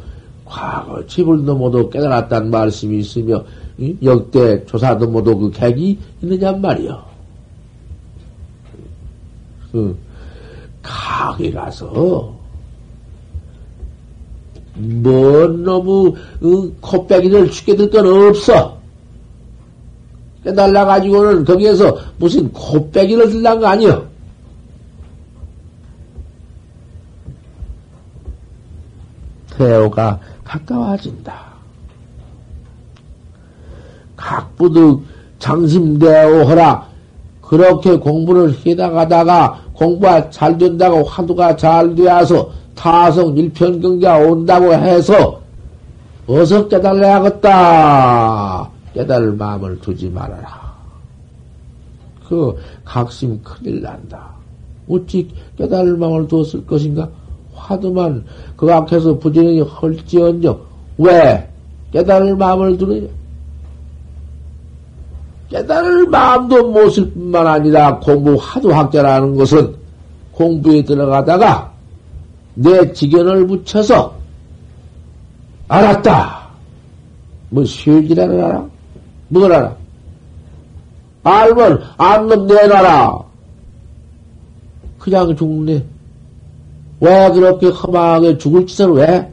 과거 지불도 모두 깨달았단 말씀이 있으며, 역대 조사도 모두 그 객이 있느냔 말이요. 그, 가게 가서, 뭔 놈의 그 코빼기를 죽게 될 건 없어. 깨달아가지고는 거기에서 무슨 코빼기를 들란 거 아니여. 태오가 가까워진다. 학부득 장심대하오 하라. 그렇게 공부를 해나가다가 공부가 잘 된다고 화두가 잘 되어서 타성 일편경계가 온다고 해서 어서 깨달아야겠다. 깨달을 마음을 두지 말아라. 그 각심 큰일 난다. 어찌 깨달을 마음을 두었을 것인가? 화두만 그 앞에서 부지런히 헐지언정 왜 깨달을 마음을 두느냐? 깨달을 마음도 못을 뿐만 아니라 공부 화두학자라는 것은 공부에 들어가다가 내 직연을 붙여서 알았다. 뭐 쇠지라는 알아? 뭘 알아? 알면 알면 내놔라. 그냥 죽네. 왜 그렇게 험하게 죽을 짓을 왜?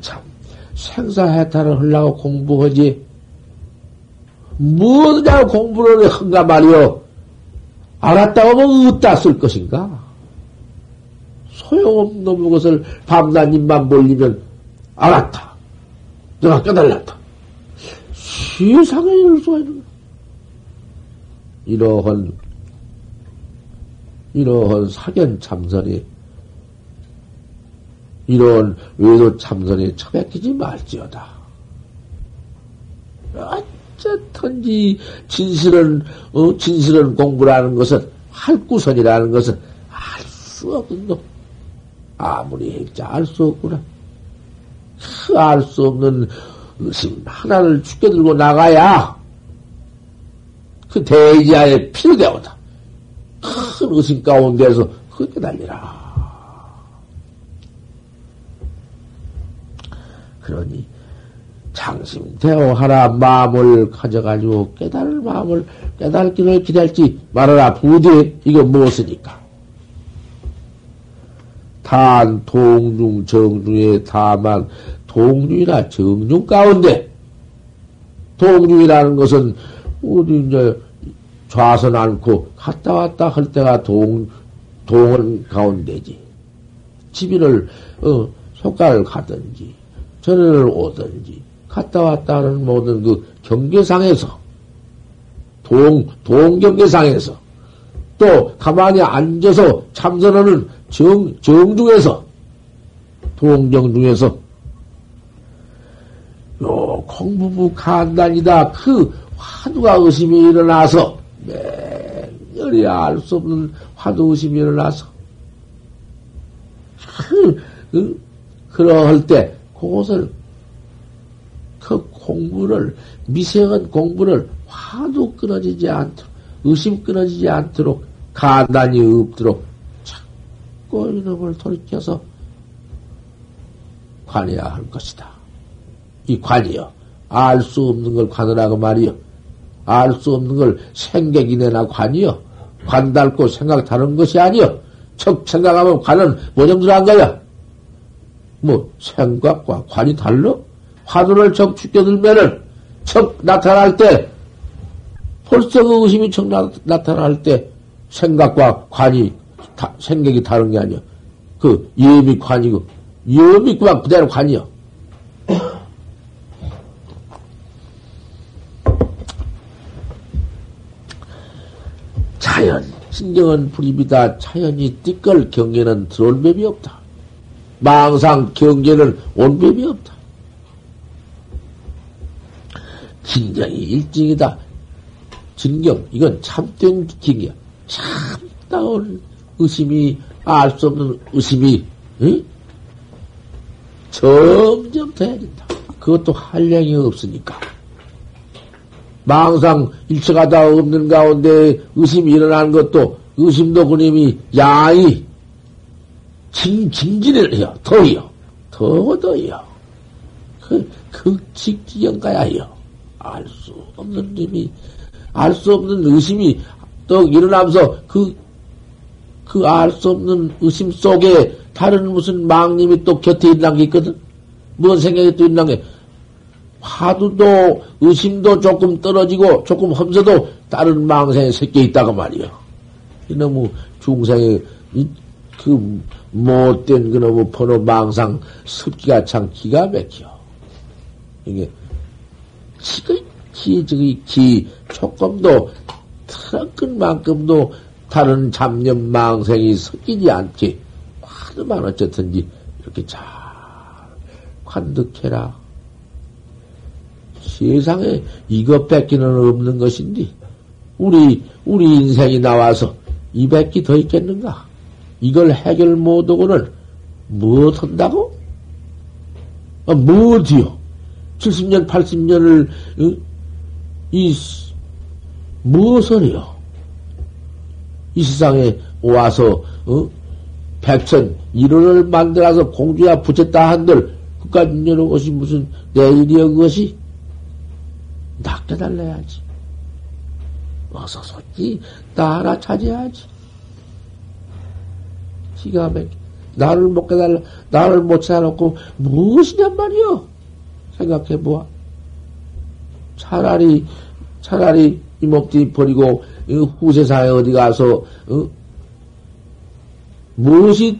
참 생사해탈을 하려고 공부하지. 뭐냐 공부를 한가 말이오. 알았다고 하면 어디다 쓸 것인가? 소용없는 것을 밤낮 입만 벌리면 알았다. 내가 깨달았다. 세상에 이럴 수가 있는 거야. 이러한 이러한 사견 참선이 이런 외도 참선이 처박히지 말지어다. 어쨌든지 진실은 어, 진실은 공부라는 것은 할구선이라는 것은 알 수 없는 놈. 아무리 해자 알 수 없구나. 그 알 수 없는 의심 하나를 죽게 들고 나가야 그 대지하에 필요되오다. 큰 의심 가운데서 그렇게 달리라. 그러니 장심대오하라. 마음을 가져가지고 깨달을 마음을 깨달기를 기다릴지 말아라. 부디 이거 무엇이니까? 단 동중 정중에 다만 동중이나 정중 가운데 동중이라는 것은 어디 이제 좌선 않고 갔다 왔다 할 때가 동 동원 가운데지. 집인을 어 속가를 가든지. 전을 오든지, 갔다 왔다 하는 모든 그 경계상에서, 동, 동경계상에서, 또 가만히 앉아서 참선하는 정, 정중에서, 동정중에서, 요, 공부부 간단이다. 그 화두가 의심이 일어나서, 맹렬히 알 수 없는 화두 의심이 일어나서, 그, 그, 그러할 때, 그것을, 그 공부를, 미생한 공부를 화도 끊어지지 않도록, 의심 끊어지지 않도록, 간단히 없도록, 자꾸 이놈을 돌이켜서 관해야 할 것이다. 이 관이요. 알 수 없는 걸 관하라고 말이요. 알 수 없는 걸 생각이내나 관이요. 관 닳고 생각 다른 것이 아니요. 척 생각하면 관은 모정들한 거야. 뭐, 생각과 관이 달라? 화두를 척 죽여들면은, 척 나타날 때, 벌써 그 의심이 척 나, 나타날 때, 생각과 관이, 다, 생각이 다른 게 아니야. 그, 예비 관이고, 예비 그만 그대로 관이야. 자연, 신경은 불입이다. 자연이 띠끌 경계는 들어올 맵이 없다. 망상 경계는 온 법이 없다. 진경이 일징이다. 진경, 이건 참된 경이야. 참다운 의심이, 알 수 없는 의심이, 응? 점점 더 해진다. 그것도 한량이 없으니까. 망상 일체가 다 없는 가운데 의심이 일어나는 것도, 의심도 그님이 야이, 진, 진진을 해요. 더요. 더고 더요. 그, 극직지경 가야 해요. 알 수 없는 힘이, 알 수 없는 의심이 또 일어나면서 그, 그 알 수 없는 의심 속에 다른 무슨 망님이 또 곁에 있는 게 있거든? 뭔 생각이 또 있는 게. 화두도, 의심도 조금 떨어지고, 조금 험서도 다른 망생에 섞여 있다고 말이요. 이놈의 중생의, 그, 못된 그놈의 번호 망상 습기가 참 기가 막혀. 이게 지극히 지극히 조금도 트럭끈 만큼도 다른 잡념 망생이 섞이지 않게 하루만 어쨌든지 이렇게 잘 관득해라. 세상에 이것밖에는 없는 것인데 우리 우리 인생이 나와서 이백기 더 있겠는가? 이걸 해결 못하고는 못한다고? 아, 뭐지요? 칠십 년, 팔십 년을 어? 이 무엇을요? 이 세상에 와서 어? 백천 일원을 만들어서 공주야 붙였다 한들 그까지 여는 것이 무슨 내 일이여 그것이? 낫게 달래야지. 어서 솔직히 나 하나 차지해야지. 기가 막혀. 나를 못 깨달라, 나를 못 찾아놓고 무엇이냔 말이여? 생각해보아. 차라리, 차라리 이 몸뚱이 버리고 후세상에 어디 가서 어? 무엇이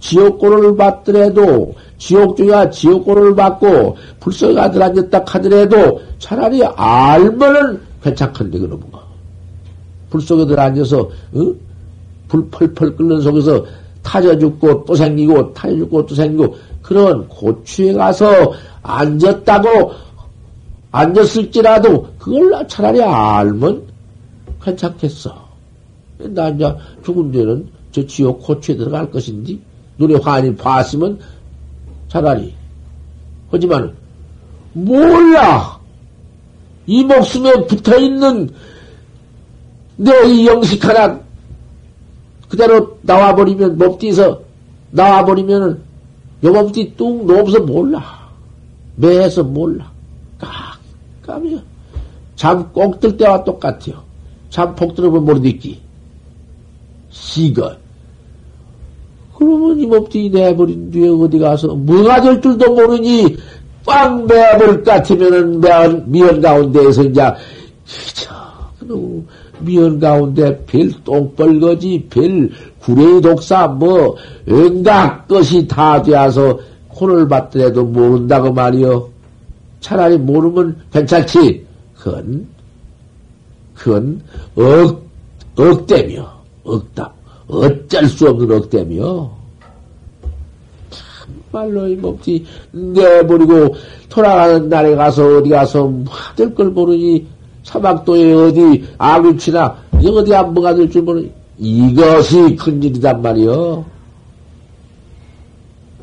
지옥고를 받더라도 지옥 중이야 지옥고를 받고 불쌍이가 들어앉았다 하더라도 차라리 알면은 괜찮건데 그런가. 불속에 들어앉아서 어? 불 펄펄 끓는 속에서 타져 죽고 또 생기고 타져 죽고 또 생기고 그런 고추에 가서 앉았다고 앉았을지라도 그걸 차라리 알면 괜찮겠어. 나 이제 죽은 데는 저 지옥 고추에 들어갈 것인데 눈에 환히 봤으면 차라리. 하지만 몰라. 이 목숨에 붙어있는 내 이 영식 하나 그대로 나와버리면 몸띠에서 나와버리면 요 몸띠 뚝 놓으면서 몰라. 매해서 몰라. 깜깜이야. 잠 꼭 들 때와 똑같아요. 잠 폭 들어보면 모르 듣기. 시거. 그러면 이 몸띠 내버린 뒤에 어디 가서 뭐가 될 줄도 모르니 빵 매버릴 것 같으면은 미연, 미연 가운데에서 이제 기적 그놈 미연 가운데 별 똥벌거지 별 구레이 독사 뭐 온갖 것이 다 되어서 코를 받더라도 모른다고 말이여. 차라리 모르면 괜찮지. 그건 그건 억 억대며 억답 어쩔 수 없는 억대며. 말로 이 몸띠 내버리고 돌아가는 날에 가서 어디 가서 하들 걸 모르니 사막도에 어디 아귀치나 어디 안 뭐가 될 줄 모르니 이것이 큰일이단 말이여.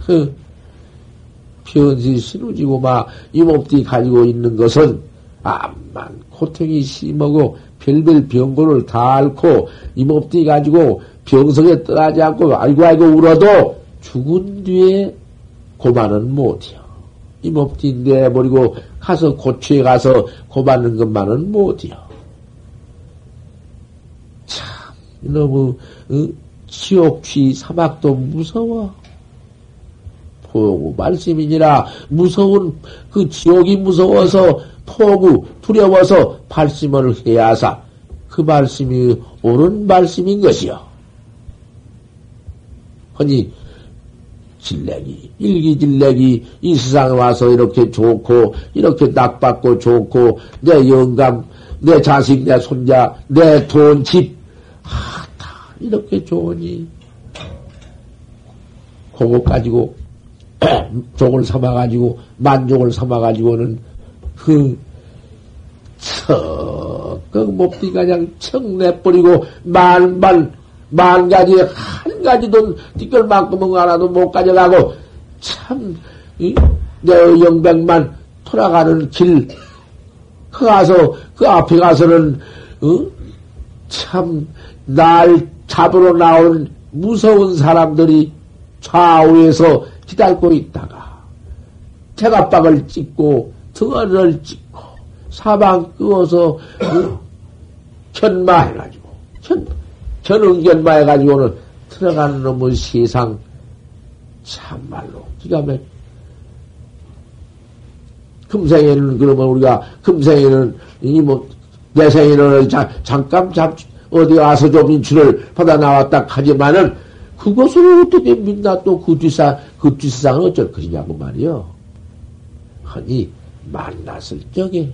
그 변시 신우지고 막 이 몸띠 가지고 있는 것은 암만 고통이 심하고 별별 병고를 다 앓고 이 몸띠 가지고 병석에 떠나지 않고 아이고 아이고 울어도 죽은 뒤에 고만은 못해요. 이 몸띠 내버리고 가서 고추에 가서 고만는 것만은 못해요. 참 너무 어? 지옥취 사막도 무서워. 포구 말씀이니라. 무서운 그 지옥이 무서워서 포구 두려워서 발심을 해야사 그 말씀이 옳은 말씀인 것이요. 허니 질렉이, 일기질렉이 이 세상에 와서 이렇게 좋고 이렇게 낙받고 좋고 내 영감, 내 자식, 내 손자, 내 돈, 집, 아, 다 이렇게 좋으니 그거 가지고 종을 삼아가지고 만족을 삼아가지고는 그 척 몸띠 가장 척 내버리고 만만 만 가지에 한 가지도 뒷걸만큼은 하나도 못 가져가고 참 내 영백만 돌아가는 길 그 가서 그 앞에 가서는 어? 참 날 잡으러 나온 무서운 사람들이 좌우에서 기다리고 있다가 태갑박을 찍고 등어를 찍고 사방 끄어서 어? 견마해가지고 견 견응견마 해가지고는 들어가는 놈의 세상, 참말로, 기가 막혀. 금생에는, 그러면 우리가, 금생에는, 이 뭐, 내생에는 자, 잠깐, 잠, 어디 와서 좀 인출을 받아 나왔다 하지만은, 그것을 어떻게 믿나 또 그 뒷사, 그 뒷사상은 어쩔 것이냐고 말이요. 아니, 만났을 적에,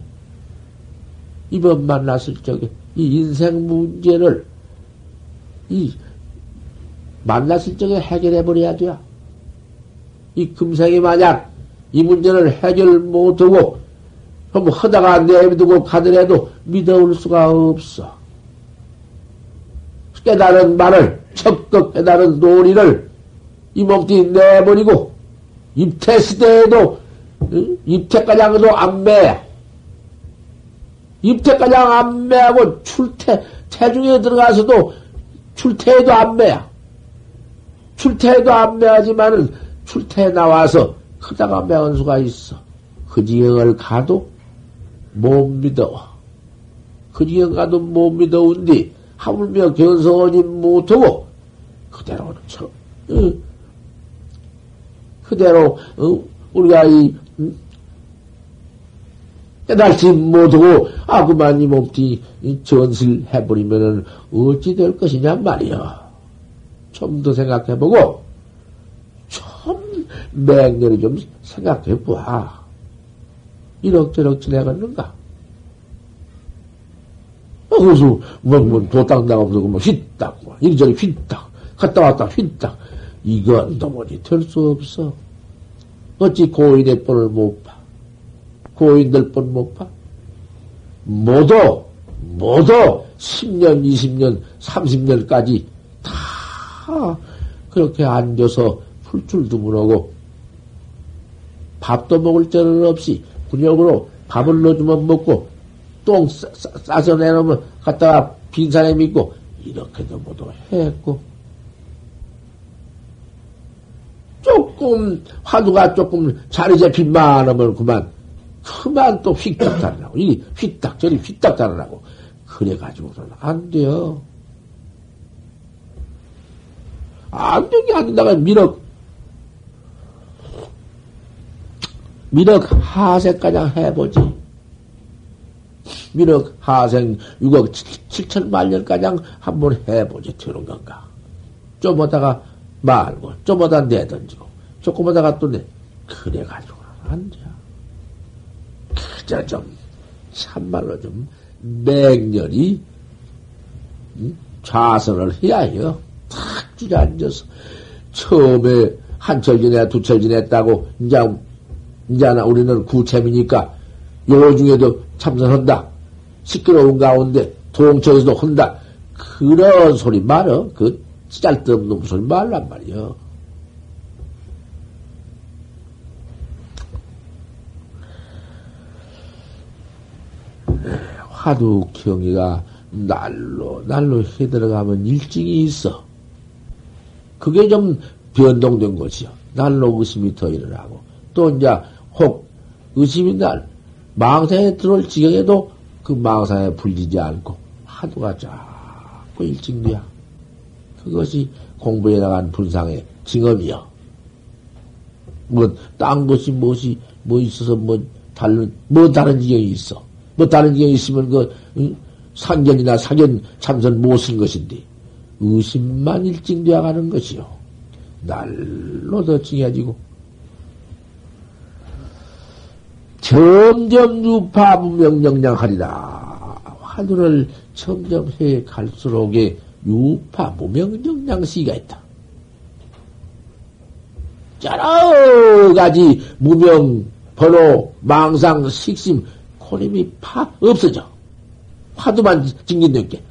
이번 만났을 적에, 이 인생 문제를, 이, 만났을 적에 해결해버려야 돼요. 이 금생이 만약 이 문제를 해결 못하고, 그럼 하다가 내비두고 가더라도 믿어올 수가 없어. 깨달은 말을, 적극 깨달은 논의를 이 몸띠 내버리고, 입퇴 시대에도, 응? 입퇴가량도 안 매. 입퇴가량 안 매하고 출퇴, 태중에 들어가서도 출퇴에도 안 매야. 출퇴에도 안 매하지만은 출퇴에 나와서 크다가 매운 수가 있어. 그 지경을 가도 못 믿어. 그 지경 가도 못 믿어운디 하물며 견성하지 못하고 그대로 저, 응. 그대로 어, 우리가 이 음, 깨달지 못하고 아 그만 이 몸띠 전실해버리면은 어찌 될 것이냐 말이야. 좀 더 생각해보고 좀 맹렬히 좀 생각해봐. 이럭저럭 지내갔는가? 어, 그래서 뭐, 뭐 도땅 나가면서 뭐 휘딱 뭐 이리저리 휘딱 갔다 왔다 휘딱 이건 도무지 될 수 없어. 어찌 고인의 뻔을 못 봐. 고인들 뻔 못 봐. 모두, 모두 십 년, 이십 년, 삼십 년까지 다 그렇게 앉아서 풀줄도 모르고 밥도 먹을 줄은 없이 군역으로 밥을 넣어주면 먹고 똥 싸, 싸, 싸서 내놓으면 갖다가 빈산에 믿고 이렇게도 모두 했고 조금, 화두가 조금 자리 잡힌만 하면 그만, 그만 또 휙딱 달라고. 이 휙딱, 저리 휙딱 달라고. 그래가지고는 안 돼요. 안 되게 안 된다가 미륵, 미륵 하생까지 해보지. 미륵 하생 육억 칠천만 년까지 한번 해보지. 되는 건가. 좀 하다가, 말고, 좀 하다 내던지고, 조금 하다가 또 내, 그래가지고는 안 돼. 그저 좀, 참말로 좀, 맹렬히, 응? 좌선을 해야 해요. 탁 주저앉아서. 처음에 한철 지내야 두철 지냈다고, 이제, 이제 우리는 구체미니까, 요 중에도 참선한다. 시끄러운 가운데, 동청에서도 한다. 그런 소리 말어. 그, 쓸데없는 소리 말란 말이요. 화두 경이가 날로 날로 휘들어가면 일증이 있어. 그게 좀 변동된 것이요. 날로 의심이 더 일어나고 또 이제 혹 의심이 날 망상에 들어올 지경에도 그 망상에 불리지 않고 화두가 자꾸 일증돼야. 그것이 공부해 나간 분상의 징업이요. 뭐, 딴 것이, 무엇이, 뭐 있어서, 뭐, 다른, 뭐 다른 지경이 있어. 뭐 다른 지경이 있으면, 그, 응? 상견이나 사견, 참선 못 쓴 것인데, 의심만 일증되어 가는 것이요. 날로 더 징해지고. 점점 유파 무명령량하리라. 화두를 점점 해 갈수록에, 유파 무명령량시기가 있다. 여러 가지 무명, 번호, 망상, 식심, 고림이 파 없어져. 화두만 증진될게.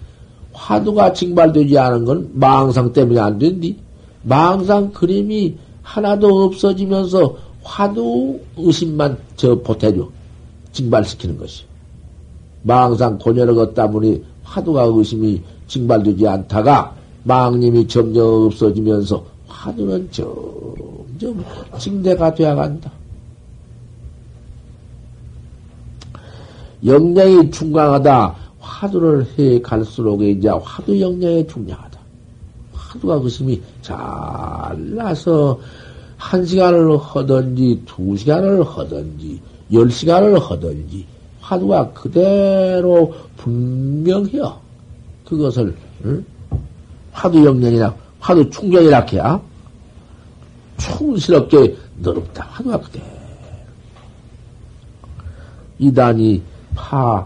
화두가 증발되지 않은 건 망상 때문에 안 된디. 망상 그림이 하나도 없어지면서 화두 의심만 저 보태줘. 증발시키는 것이. 망상 고녀를 걷다 보니 화두가 의심이 증발되지 않다가 망님이 점점 없어지면서 화두는 점점 증대가 되어간다. 역량이 중강하다. 화두를 해 갈수록 이제 화두 역량이 중량하다. 화두가 의심이 잘 나서 한 시간을 하든지 두 시간을 하든지 열 시간을 하든지 화두가 그대로 분명해요. 그것을, 응? 화두 영련이나, 화두 충전이라 해야, 충실하게 넓다. 화두가 그대로. 이단이 파할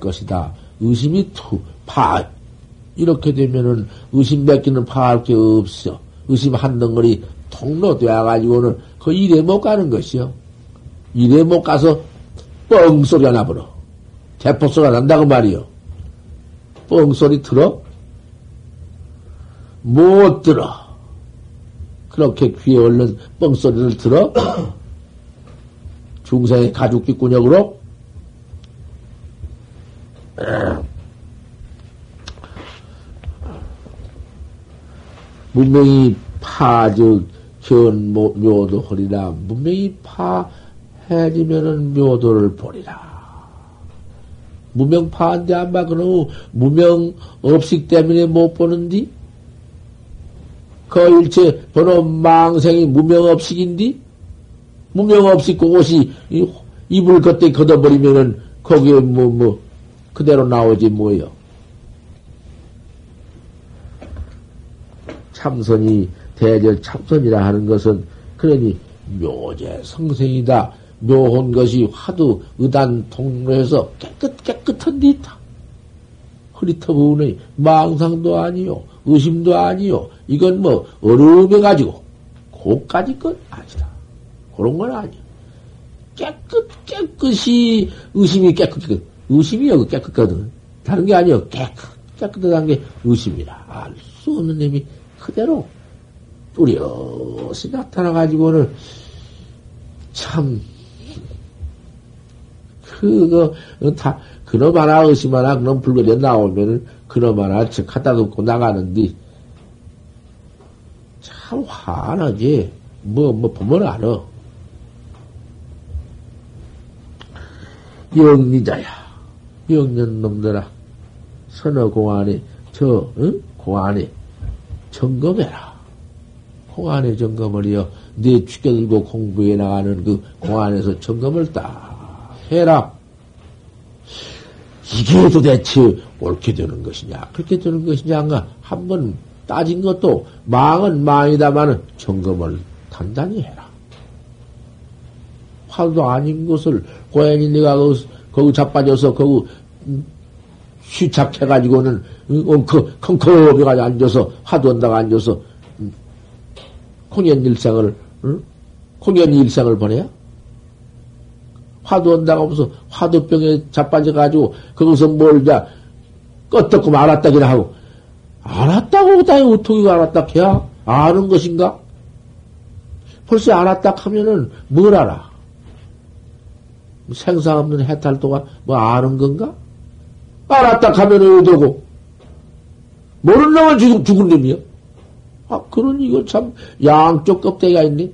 것이다. 의심이 투, 파. 이렇게 되면은 의심 뱉기는 파할 게 없어. 의심 한 덩어리 통로 되어가지고는 그 일에 못 가는 것이요. 일에 못 가서 뻥 소리가 나버려. 대포 소리가 난다고 말이요. 뻥 소리 들어? 못 들어. 그렇게 귀에 얼른 뻥 소리를 들어? 중생의 가죽빛 군역으로? 문명이 파, 즉, 견, 모, 묘도 허리라. 문명이 파, 해지면은 묘도를 보리라. 무명 파한데 아마 그놈 무명 업식 때문에 못 보는디? 그 일체 그놈 망생이 무명 업식인디? 무명 업식 그것이 입을 그때 걷어버리면은 거기에 뭐, 뭐, 그대로 나오지 뭐여. 참선이 대절 참선이라 하는 것은 그러니 묘제 성생이다. 묘한 것이 화두 의단 통로에서 깨끗 깨끗한 데 있다. 흐리터부는 망상도 아니요, 의심도 아니요. 이건 뭐 어려움에 가지고 고까지 건 아니다. 그런 건 아니야. 깨끗 깨끗이 의심이 깨끗 깨끗 의심이 여기 깨끗거든. 다른 게 아니요. 깨끗 깨끗한 게 의심이라 알 수 없는 놈이 그대로 뚜렷이 나타나 가지고는 참 그거 다 그놈 하나 의심 하나 그놈 불거져 나오면은 그놈 하나 즉 갖다 놓고 나가는데 참 화나지 뭐뭐 뭐 보면 알아. 영리자야 영년 놈들아 선어 공안에 저 응? 공안에 점검해라. 공안에 점검을 이어 네 죽여들고 공부해 나가는 그 공안에서 점검을 딱 해라. 이게 도대체 옳게 되는 것이냐 그렇게 되는 것이냐가 한번 따진 것도 망은 망이다마는 점검을 단단히 해라. 화두도 아닌 것을 고양이 네가 거기 자빠져서 거기 휘착해가지고는 컴컴하게 앉아서 화두 온다가 앉아서 공연 일상을, 응? 공연 일상을 보내야? 화두 온다고 하면서 화두병에 자빠져가지고, 거기서 뭘, 자, 껐듣고 말았다기나 하고, 알았다고, 다이 어떻게 알았다, 걔야? 아는 것인가? 벌써 알았다 하면은 뭘 알아? 생사 없는 해탈도가 뭐 아는 건가? 알았다 하면은 어쩌고? 모르는 놈은 지금 죽은 놈이야? 아, 그러니 이거 참 양쪽 껍데기가 있네.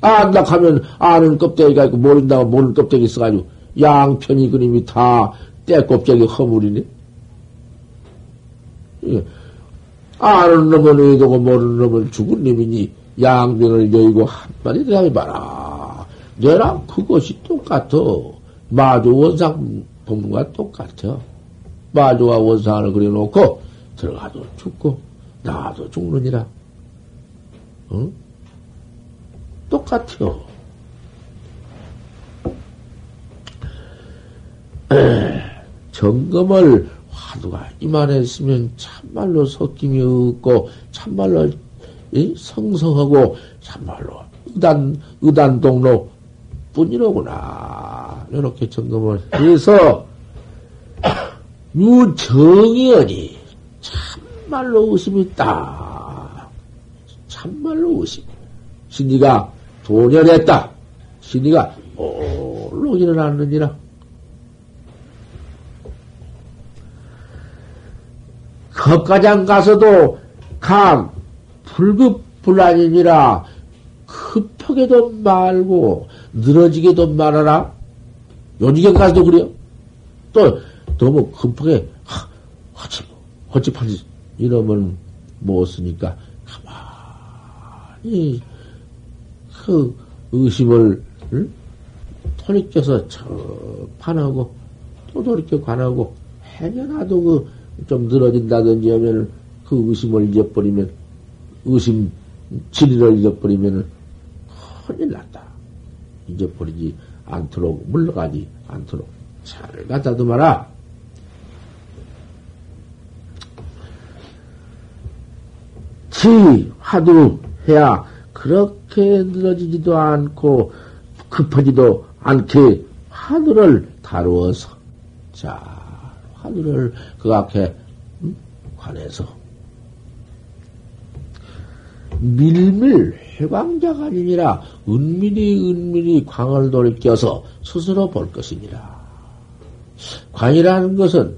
안다 하면 아는 껍데기가 있고 모른다고 모르는 껍데기 있어가지고 양편이 그림이 다 떼껍데기 허물이네. 예. 아는 놈은 의도고 모르는 놈은 죽은 놈이니 양변을 여의고 한마디 대답해봐라. 너랑 그것이 똑같아. 마주 원상 법문과 똑같아. 마주와 원상을 그려놓고 들어가도 죽고 나도 죽느니라. 응? 똑같아요. 점검을 화두가 이만했으면 참말로 섞임이 없고 참말로 이? 성성하고 참말로 의단, 의단동로 뿐이로구나. 이렇게 점검을 해서 유정의언이 참말로 의심이 딱 참말로 의심 신이가 도련했다. 신이가 뭘로 일어났느니라. 겁가장 가서도 강 불급불안이니라. 급하게도 말고 늘어지게도 말하라. 요지경 가서도 그래요. 또 너무 급하게 하, 하지 뭐 어찌 팔지 이러면 못 쓰니까 가만히 그 의심을 응? 돌이켜서 저 판하고 또 돌이켜 관하고 행여라도 그 좀 늘어진다든지 하면 그 의심을 잊어버리면 의심 진리를 잊어버리면 큰일 났다. 잊어버리지 않도록, 물러가지 않도록 잘 갖다두마라. 지 화두해야 그렇게 늘어지지도 않고 급하지도 않게 화두를 다루어서 잘 화두를 그 앞에 관해서 밀밀 해광자가 아니니라. 은밀히 은밀히 광을 돌이켜서 스스로 볼 것이니라. 광이라는 것은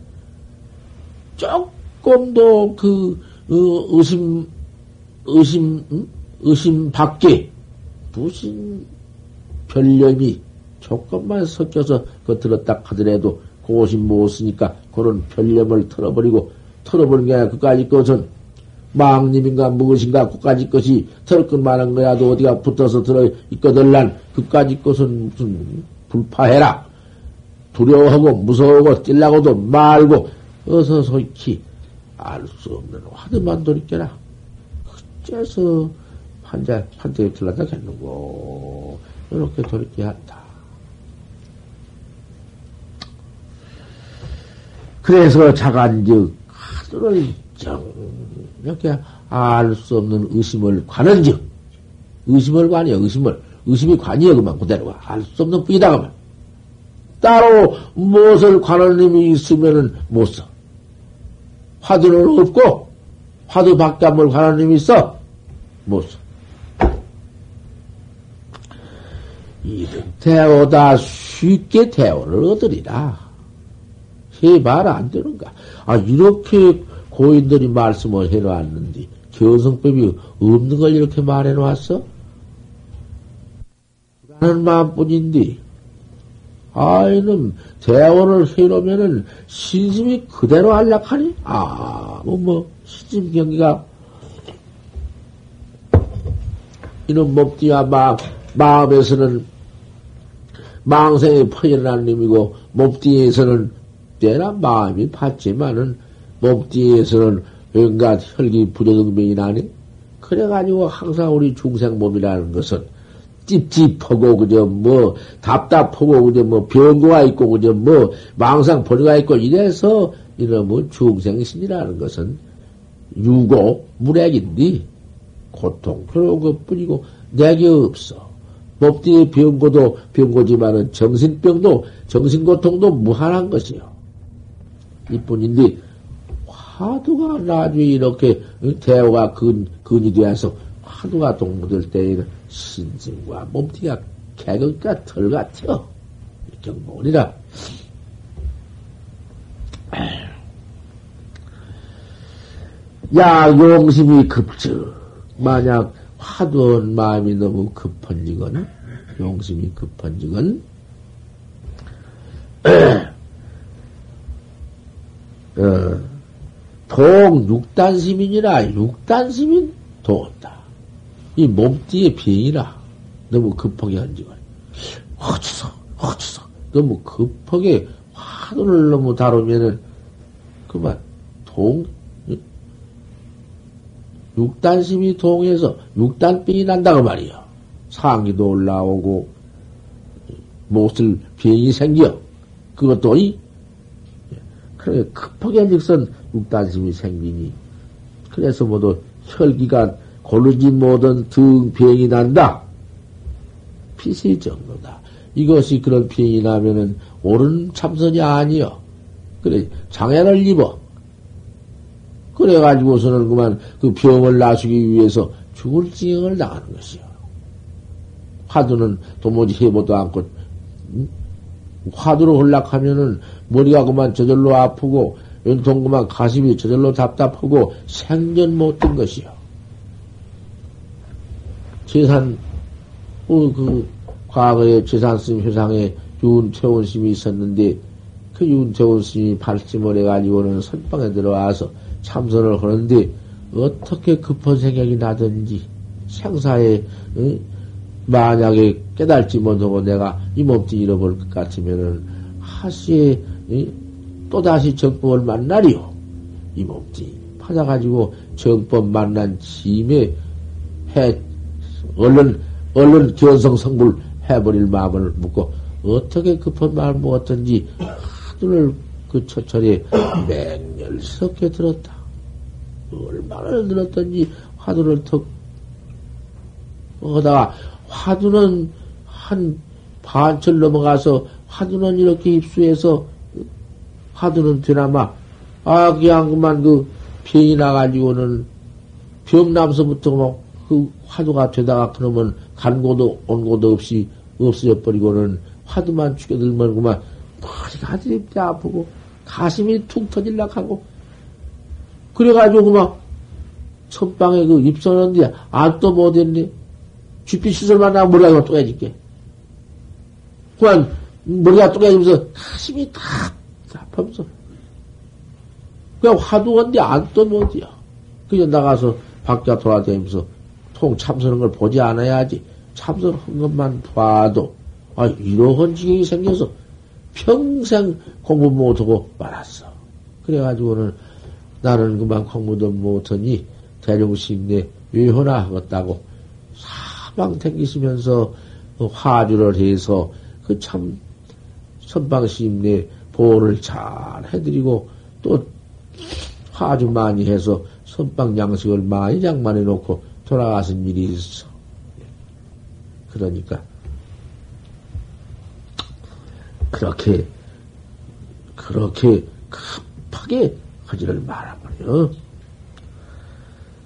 조금도 그 의심 의심 의심 밖에 무슨 별념이 조금만 섞여서 그 들었다 하더라도 그것이 무엇이니까 그런 별념을 털어버리고, 털어버린 게 아니라 그까짓 것은 망님인가 무엇인가 그까짓 것이 털 것만한 거야도 어디가 붙어서 들어있거들란 그까짓 것은 무슨 불파해라. 두려워하고 무서워하고 찔라고도 말고 어서 솔직히 알 수 없는 화두만 돌이켜라. 그래서 판자 판자에 들러다겠는고 이렇게 돌이켜 한다. 그래서 자간즉 하도를 이렇게 알 수 없는 의심을 관한즉 의심을 관이야. 의심을 의심이 관이야. 그만 그대로가 알 수 없는 뿐이다. 그만 따로 무엇을 관한 힘이 있으면은 못 써. 화두는 없고 화두 밖에 뭘 관한 힘이 있어. 모습. 이런 대오다 쉽게 대오를 얻으리라. 해발 안 되는가? 아, 이렇게 고인들이 말씀을 해놓았는데, 견성법이 없는 걸 이렇게 말해놓았어? 라는 마음뿐인데, 아, 이놈, 대오를 해놓으면은 신심이 그대로 안락하니? 아, 뭐, 뭐, 신심 경기가 이놈 몸뚱이와 마음, 마음에서는 망생이 퍼져난 님이고, 몸뚱이에서는 때나 마음이 봤지만은, 몸뚱이에서는 온갖 혈기 부조증병이 나니? 그래가지고 항상 우리 중생 몸이라는 것은 찝찝하고, 그저 뭐, 답답하고, 그저 뭐, 병고가 있고, 그저 뭐, 망상 벌이가 있고, 이래서 이놈의 중생신이라는 것은 유고, 무렉인데, 고통, 그런 것 뿐이고, 내게 없어. 몸뚱이 병고도 병고지만은 정신병도, 정신고통도 무한한 것이요. 이뿐인데, 화두가 나중에 이렇게 대오가 근, 근이 되어서 화두가 동무될 때에는 신증과 몸뚱이가 개극과 털 같아요. 경본이라. 야, 용심이 급증. 만약 화두한 마음이 너무 급한지거나 용심이 급한지건 어, 동육단시민이라. 육단시민 동온다. 이 몸띠의 병이라. 너무 급하게 한지건 어째서 어째서 너무 급하게 화두를 너무 다루면은 그만 동 육단심이 동해서 육단병이 난다고 말이요. 상기도 올라오고 못을 병이 생겨. 그것도 이 그래 급하게 즉선 육단심이 생기니 그래서 모두 혈기가 고르지 못한 등 병이 난다. 피시 정도다. 이것이 그런 병이 나면은 옳은 참선이 아니요. 그래 장애를 입어. 그래가지고서는 그만 그 병을 나수기 위해서 죽을 지경을 당하는 것이요. 화두는 도무지 해보도 않고, 음? 화두로 흘락하면은 머리가 그만 저절로 아프고, 연통 그만 가슴이 저절로 답답하고, 생전 못된 것이요. 재산, 어, 그, 과거에 재산스님 회상에 윤태원 스님이 있었는데, 그 윤태원 스님이 발심을 해가지고는 선방에 들어와서, 참선을 하는데 어떻게 급한 생각이 나든지 생사에 응? 만약에 깨달지 못하고 내가 이 몸뚱이 잃어버릴 것 같으면은 하시에 응? 또다시 정법을 만나리요. 이 몸뚱이 받아가지고 정법 만난 짐에 해 얼른 얼른 견성 성불 해버릴 마음을 묻고 어떻게 급한 마음 먹었던지 하늘을 그 처철에 맹렬스럽게 들었다. 얼마나 들었던지 화두를 턱 하다가 화두는 한 반철 넘어가서 화두는 이렇게 입수해서 화두는 되나마 아 그냥 그만 그 병이 나가지고는 병남서부터 막 그 화두가 되다가 그러면 간 곳도 온 곳도 없이 없어져 버리고는 화두만 죽여들면 그만 머리가 드립게 아프고 가슴이 툭 터질락 하고 그래가지고 그만 첫방에 그 입선하는데 안도 못했네. 주빛 시설만 나면 머리가 똑같아질게. 그만 머리가 똑같아지면서 가슴이 탁 아프면서 그냥 화두건데 안도 못이야. 그저 나가서 밖에 돌아다니면서 통 참선한 걸 보지 않아야지. 참선한 것만 봐도 아 이러한 지경이 생겨서 평생 공부 못하고 말았어. 그래가지고는 나는 그만 공부도 못하니 대중심내 외호나 하겠다고 사방 댕기시면서 화주를 해서 그 참 선방심내 보호를 잘 해드리고 또 화주 많이 해서 선방 양식을 많이 장만해 놓고 돌아가신 일이 있어. 그러니까 그렇게 그렇게 급하게 하지를 말아버려.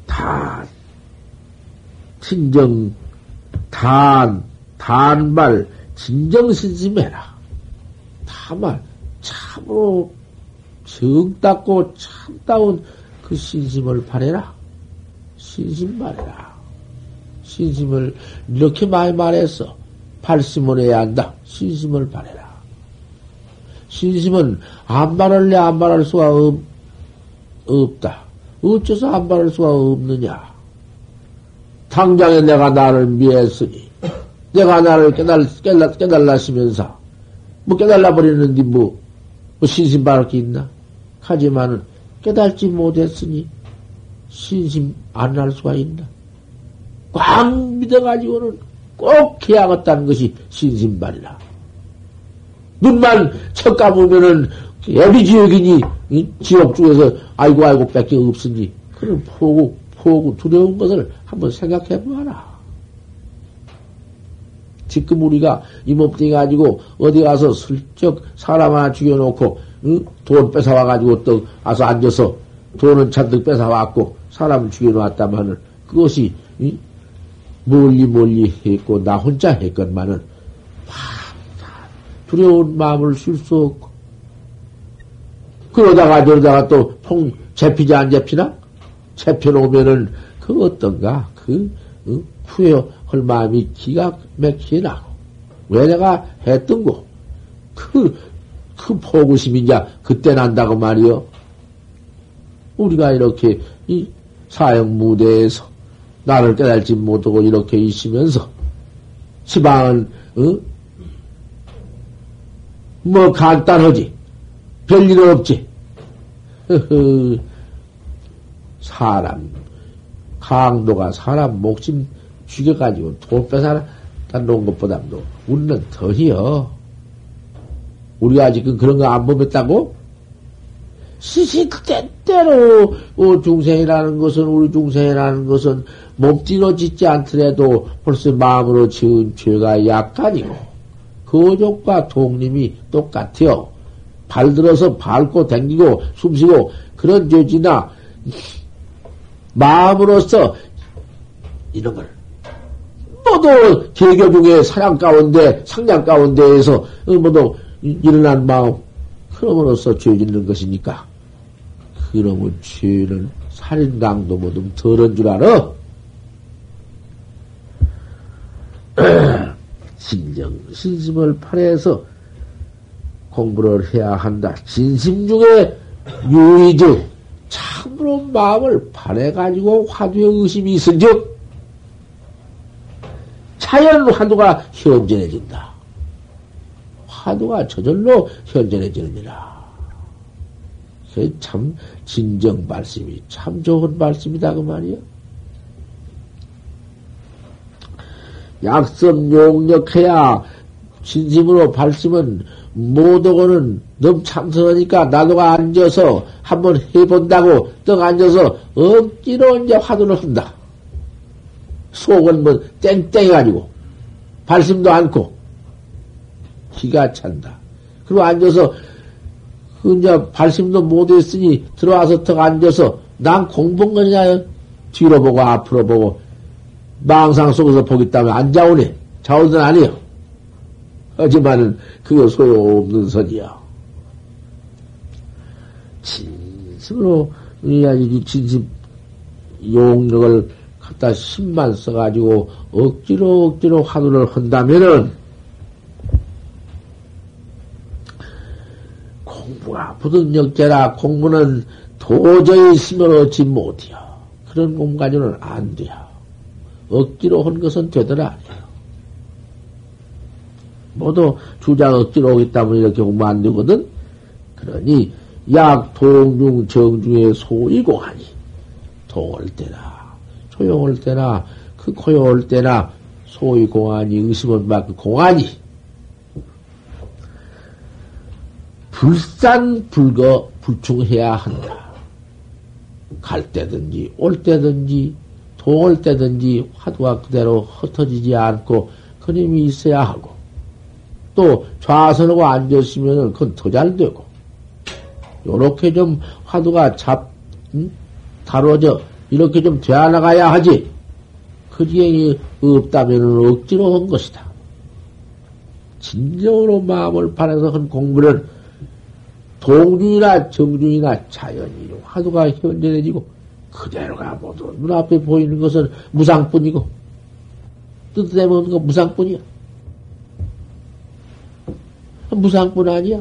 단 진정 단 단말 진정 신심해라. 다만 참으로 정답고 참다운 그 신심을 바래라. 신심 말해라. 신심을 이렇게 많이 말해서 발심을 해야 한다. 신심을 바래라. 신심은 안 바랄래 안 바랄 수가 없, 없다. 어째서 안 바랄 수가 없느냐. 당장에 내가 나를 미했으니 내가 나를 깨달, 깨달, 깨달라시면서 뭐 깨달아버리는데 뭐, 뭐 신심 바랄 게 있나. 하지만은 깨달지 못했으니 신심 안 날 수가 있나. 꽉 믿어가지고는 꼭 해야겠다는 것이 신심발이라. 눈만 척 감으면은 애비지옥이니 지옥 중에서 아이고 아이고 밖에 없으니 그런 포구 포구 두려운 것을 한번 생각해 보아라. 지금 우리가 이 몸뚱이 가지고 어디 가서 슬쩍 사람 하나 죽여놓고 응? 돈 뺏어와가지고 또 와서 앉아서 돈은 잔뜩 뺏어왔고 사람을 죽여놓았다마는 그것이 응? 멀리 멀리 했고 나 혼자 했건만은 두려운 마음을 쉴 수 없고 그러다가 저러다가 또 통 잡히지 안 잡히나? 잡혀놓으면은 그 어떤가 그 응? 후회할 마음이 기가 막히게 나고 왜 내가 했던고 그, 그 포구심이 이제 그때 난다고 말이요. 우리가 이렇게 이 사형 무대에서 나를 깨달지 못하고 이렇게 있으면서 지방은 어? 뭐 간단하지 별일 없지. 으흐. 사람 강도가 사람 목숨 죽여가지고 돈 뺏어 놓은 것보다도 우리는 더히요. 우리가 아직은 그런 거 안 범했다고? 시시때때로 중생이라는 것은 우리 중생이라는 것은 몸띠로 짓지 않더라도 벌써 마음으로 지은 죄가 약간이고 거족과 독림이 똑같아요. 발 들어서 밟고 당기고 숨쉬고 그런 죄지나 마음으로서 이런 걸 모두 개교 중에 사냥 가운데 상냥 가운데에서 모두 일어난 마음 그럼으로써 죄 짓는 것이니까 그러면 죄는 살인 강도 모두 더러운 줄 알아? 진정 신심을 팔해서 공부를 해야 한다. 진심 중에 유의적 참으로 마음을 팔해가지고 화두에 의심이 있은즉 자연 화두가 현전해진다. 화두가 저절로 현전해지느니라. 참 진정 말씀이 참 좋은 말씀이다 그 말이야. 약섭 용역해야 진심으로 발심은 못하고는 너무 참선하니까 나도가 앉아서 한번 해본다고 떡 앉아서 억지로 이제 화두를 한다. 속은 뭐 땡땡해가지고 발심도 않고 기가 찬다. 그리고 앉아서 이제 발심도 못했으니 들어와서 턱 앉아서 난 공부한 거냐 뒤로 보고 앞으로 보고 망상 속에서 보기 때문에 안 자오네. 자오는 아니요. 하지만은 그거 소용없는 선이야. 진심으로 이 진심 용력을 갖다 신만 써가지고 억지로 억지로 화두를 한다면은 공부가 부득력제라. 공부는 도저히 심을 얻지 못해요. 그런 공부 가지고는 안 돼요. 억지로 한 것은 되더라 아니에요. 모두 주장 억지로 오기 때문에 이렇게 보면 안 되거든. 그러니 약 동중 정중의 소이공하니 동올 때나 조용할 때나 그 고요할 때나 소이공하니 의심은 막 그 공하니 불산불거 불충해야 한다. 갈 때든지 올 때든지 동올 때든지 화두가 그대로 흩어지지 않고 그림이 있어야 하고 또 좌선하고 앉았으면은 그건 더 잘 되고 요렇게 좀 화두가 잡 음? 다뤄져 이렇게 좀 되어 나가야 하지 그 지경이 없다면은 억지로 한 것이다. 진정으로 마음을 바라서 한 공부는 동중이나 정중이나 자연이 화두가 현전해지고 그대로가 모두 눈앞에 보이는 것은 무상뿐이고 뜻대로 없는 건 무상뿐이야. 무상뿐 아니야.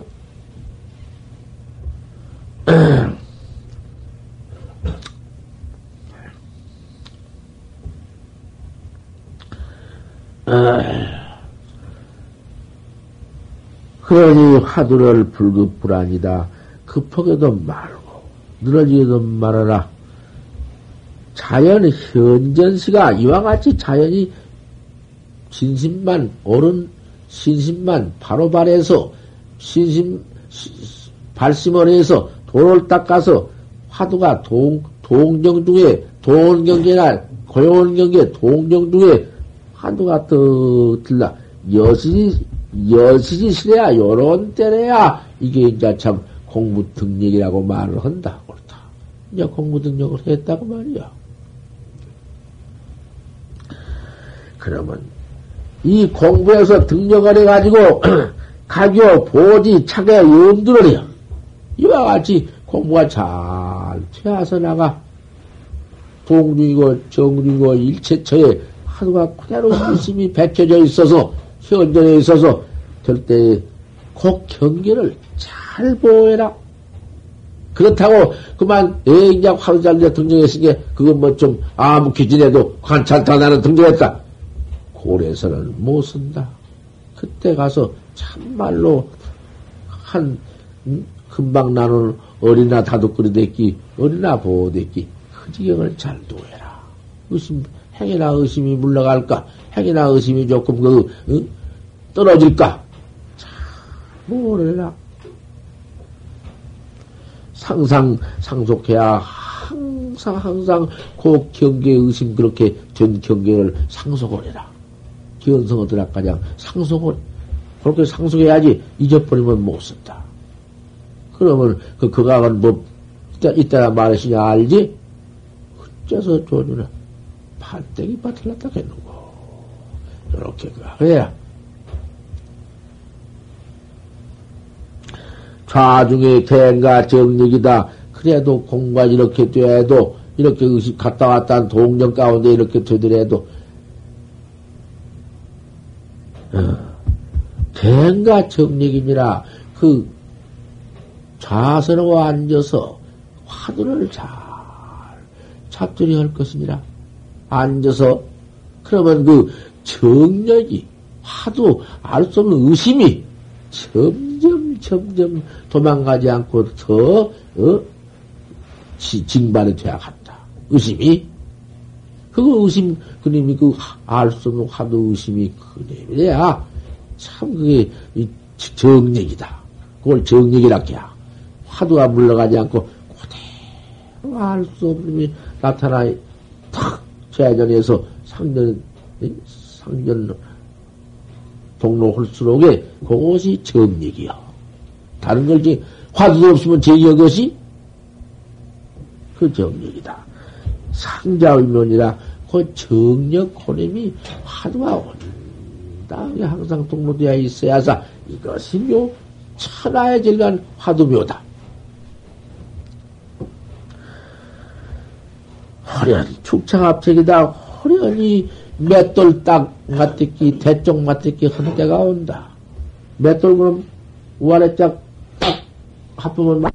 그러니 화두를 불급불안이다. 급하게도 말고 늘어지게도 말아라. 자연 현전시가 이와 같이 자연이 진심만 옳은 신심만 바로 발해서 신심 발심을 해서 도를 닦아서 화두가 동 동경 중에 동경계나 고요원 경계 동경 중에 화두가 떠 들라. 여신이 여신이 시래야 요런 때래야 이게 이제 참 공부 등력이라고 말을 한다. 그렇다. 이제 공부 등력을 했다고 말이야. 그러면. 이 공부에서 등력을 해가지고, 가교, 보지, 차게, 음들을 해요. 이와 같이 공부가 잘 되어서 나가, 동중이고, 정중이고, 일체처에 하루가 그대로 심심이 배켜져 있어서, 현전에 있어서, 될 때, 그 경계를 잘 보호해라. 그렇다고, 그만, 에이, 그냥 하루 잘려 등력했으니까, 그건 뭐 좀, 아무 기준에도 괜찮다, 나는 등력했다. 고래서는 못 쓴다. 그때 가서 참말로 한 음, 금방 나는 어린아 다독거리 됐기 어린아 보호 됐기 그 지경을 잘 두어라. 의심 행위나 의심이 물러갈까 행위나 의심이 조금 그 응? 떨어질까 참 모르라. 상상 상속해야 항상 항상 그 경계 의심 그렇게 된 경계를 상속을 해라. 기원성어 들락가장 상속을, 그렇게 상속해야지 잊어버리면 못 쓴다. 그러면 그, 그강은 뭐, 이따, 이따 말했으냐, 알지? 어째서 조주는 팔대기 밭을 났다 했는고. 요렇게 그강해야. 좌중의 갱가 정력이다. 그래도 공과 이렇게 돼도, 이렇게 의식 갔다 왔다 한 동정 가운데 이렇게 되더라도, 갱가 정력이니라 그 좌선하고 앉아서 화두를 잘 잡들이 할 것이니라. 앉아서 그러면 그 정력이 화두 알 수 없는 의심이 점점 점점 도망가지 않고 더 어? 징발이 되어 갔다. 의심이 그거 의심, 그놈이 그 알 수 없는 화두 의심이 그놈이래야 참 그게 이 정력이다. 그걸 정력이라 해야. 화두가 물러가지 않고 그대로 알 수 없는 게 나타나 탁 재전에서 상전 상전 동로 홀수록에 그것이 정력이요. 다른 걸 이제 화두도 없으면 제기한 것이 그 정력이다. 상자의면이라 그 정력 고림이 화두가 온다. 항상 동로되어 있어야사 이것이 요 천하의 질간 화두묘다. 허련 축창합책이다. 허련히 맷돌딱 맞듣기 대쪽 맞듣기 한 때가 온다. 맷돌 그럼 우아래짝 딱 합하면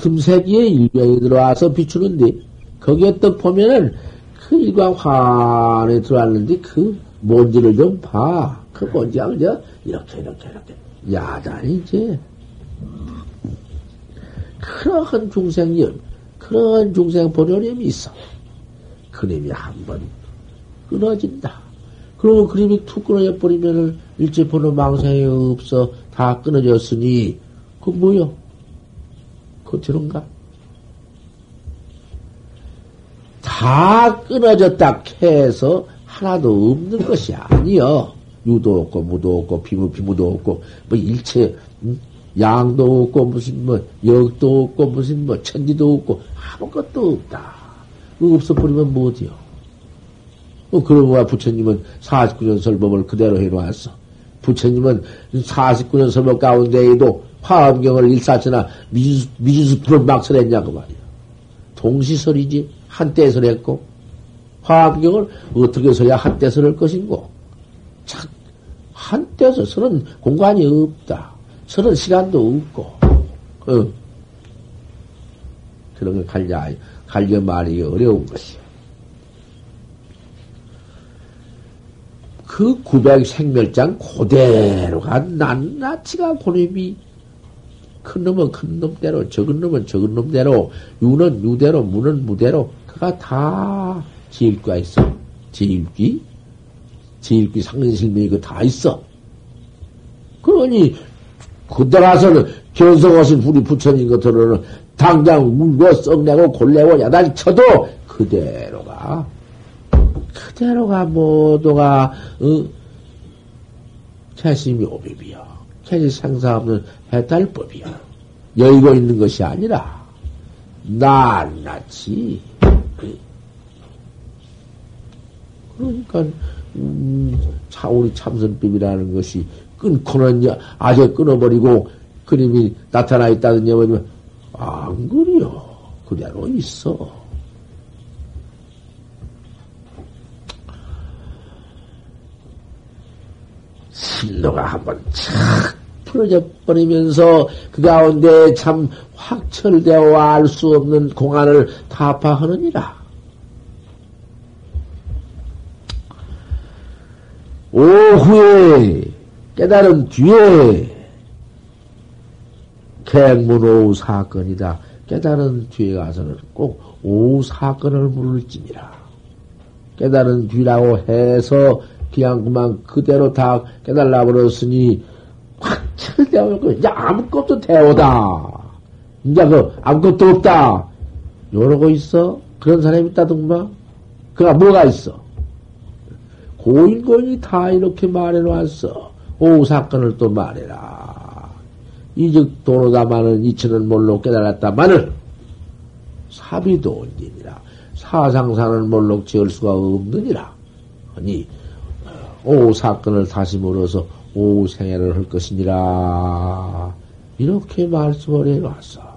금세기에 일광이 들어와서 비추는데 거기에 또 보면은 그 일광 환에 들어왔는데 그 뭔지를 좀 봐. 그 뭔지야 그냥 이렇게 이렇게 이렇게. 야단이지. 그러한 중생념, 그러한 중생 보려림이 있어. 그림이 한번 끊어진다. 그러면 그림이 툭 끊어져 버리면은 일체 보는 망상이 없어. 다 끊어졌으니, 그 뭐여? 그 들은가? 다 끊어졌다 해서 하나도 없는 것이 아니여. 유도 없고, 무도 없고, 비무, 비무도 없고, 뭐, 일체, 음? 양도 없고, 무슨, 뭐, 역도 없고, 무슨, 뭐, 천지도 없고, 아무것도 없다. 그거 없어버리면 뭐지요? 뭐, 그러고 와, 부처님은 사십구 년 설법을 그대로 해놓았어. 부처님은 사십구 년 설법 가운데에도 화엄경을 일사천하 미지수풀을 막 설했냐고 말이야. 동시설이지, 한때 설했고, 화엄경을 어떻게 설해야 한때 설할 것인고, 한때서 서는 공간이 없다. 서는 시간도 없고, 어. 그런 걸 갈려, 갈려 말이 어려운 것이요. 그 구백 생멸장 그대로가 낱낱이가 고립이 큰 놈은 큰 놈대로, 적은 놈은 적은 놈대로, 유는 유대로, 무는 무대로, 그가 다 지일과 있어. 지일기? 지일기 상진실명이 그 다 있어. 그러니 그들아서는 견성하신 우리 부처님 것들은 당장 울고 썩내고 골내고 야단 쳐도 그대로가 그대로가 모두가 어, 캐심이 오비비야. 캐시 상사 없는 해탈법이야. 여의고 있는 것이 아니라 낱낱이. 그러니까. 음, 차, 우리 참선법이라는 것이 끊고는, 아재 끊어버리고, 그림이 나타나 있다든지, 뭐냐면, 안 그려. 그대로 있어. 신노가 한번 착 풀어져 버리면서, 그 가운데 참 확철되어 알 수 없는 공안을 타파하느니라. 오후에 깨달은 뒤에 객문 오후 사건이다. 깨달은 뒤에 가서는 꼭 오후 사건을 물을지니라. 깨달은 뒤라고 해서 그냥 그만 그대로 다 깨달라 버렸으니 확철대하고 이제 아무것도 대오다. 이제 그 아무것도 없다. 이러고 있어. 그런 사람이 있다던가. 그가 뭐가 있어? 고인고인이 다 이렇게 말해놨어. 오후 사건을 또 말해라. 이즉 도로다마는 이치는 몰록 깨달았다마는 사비도 온디니라. 사상사는 몰록 지을 수가 없느니라. 아니 오후 사건을 다시 물어서 오후 생애를 할 것이니라. 이렇게 말씀을 해놨어.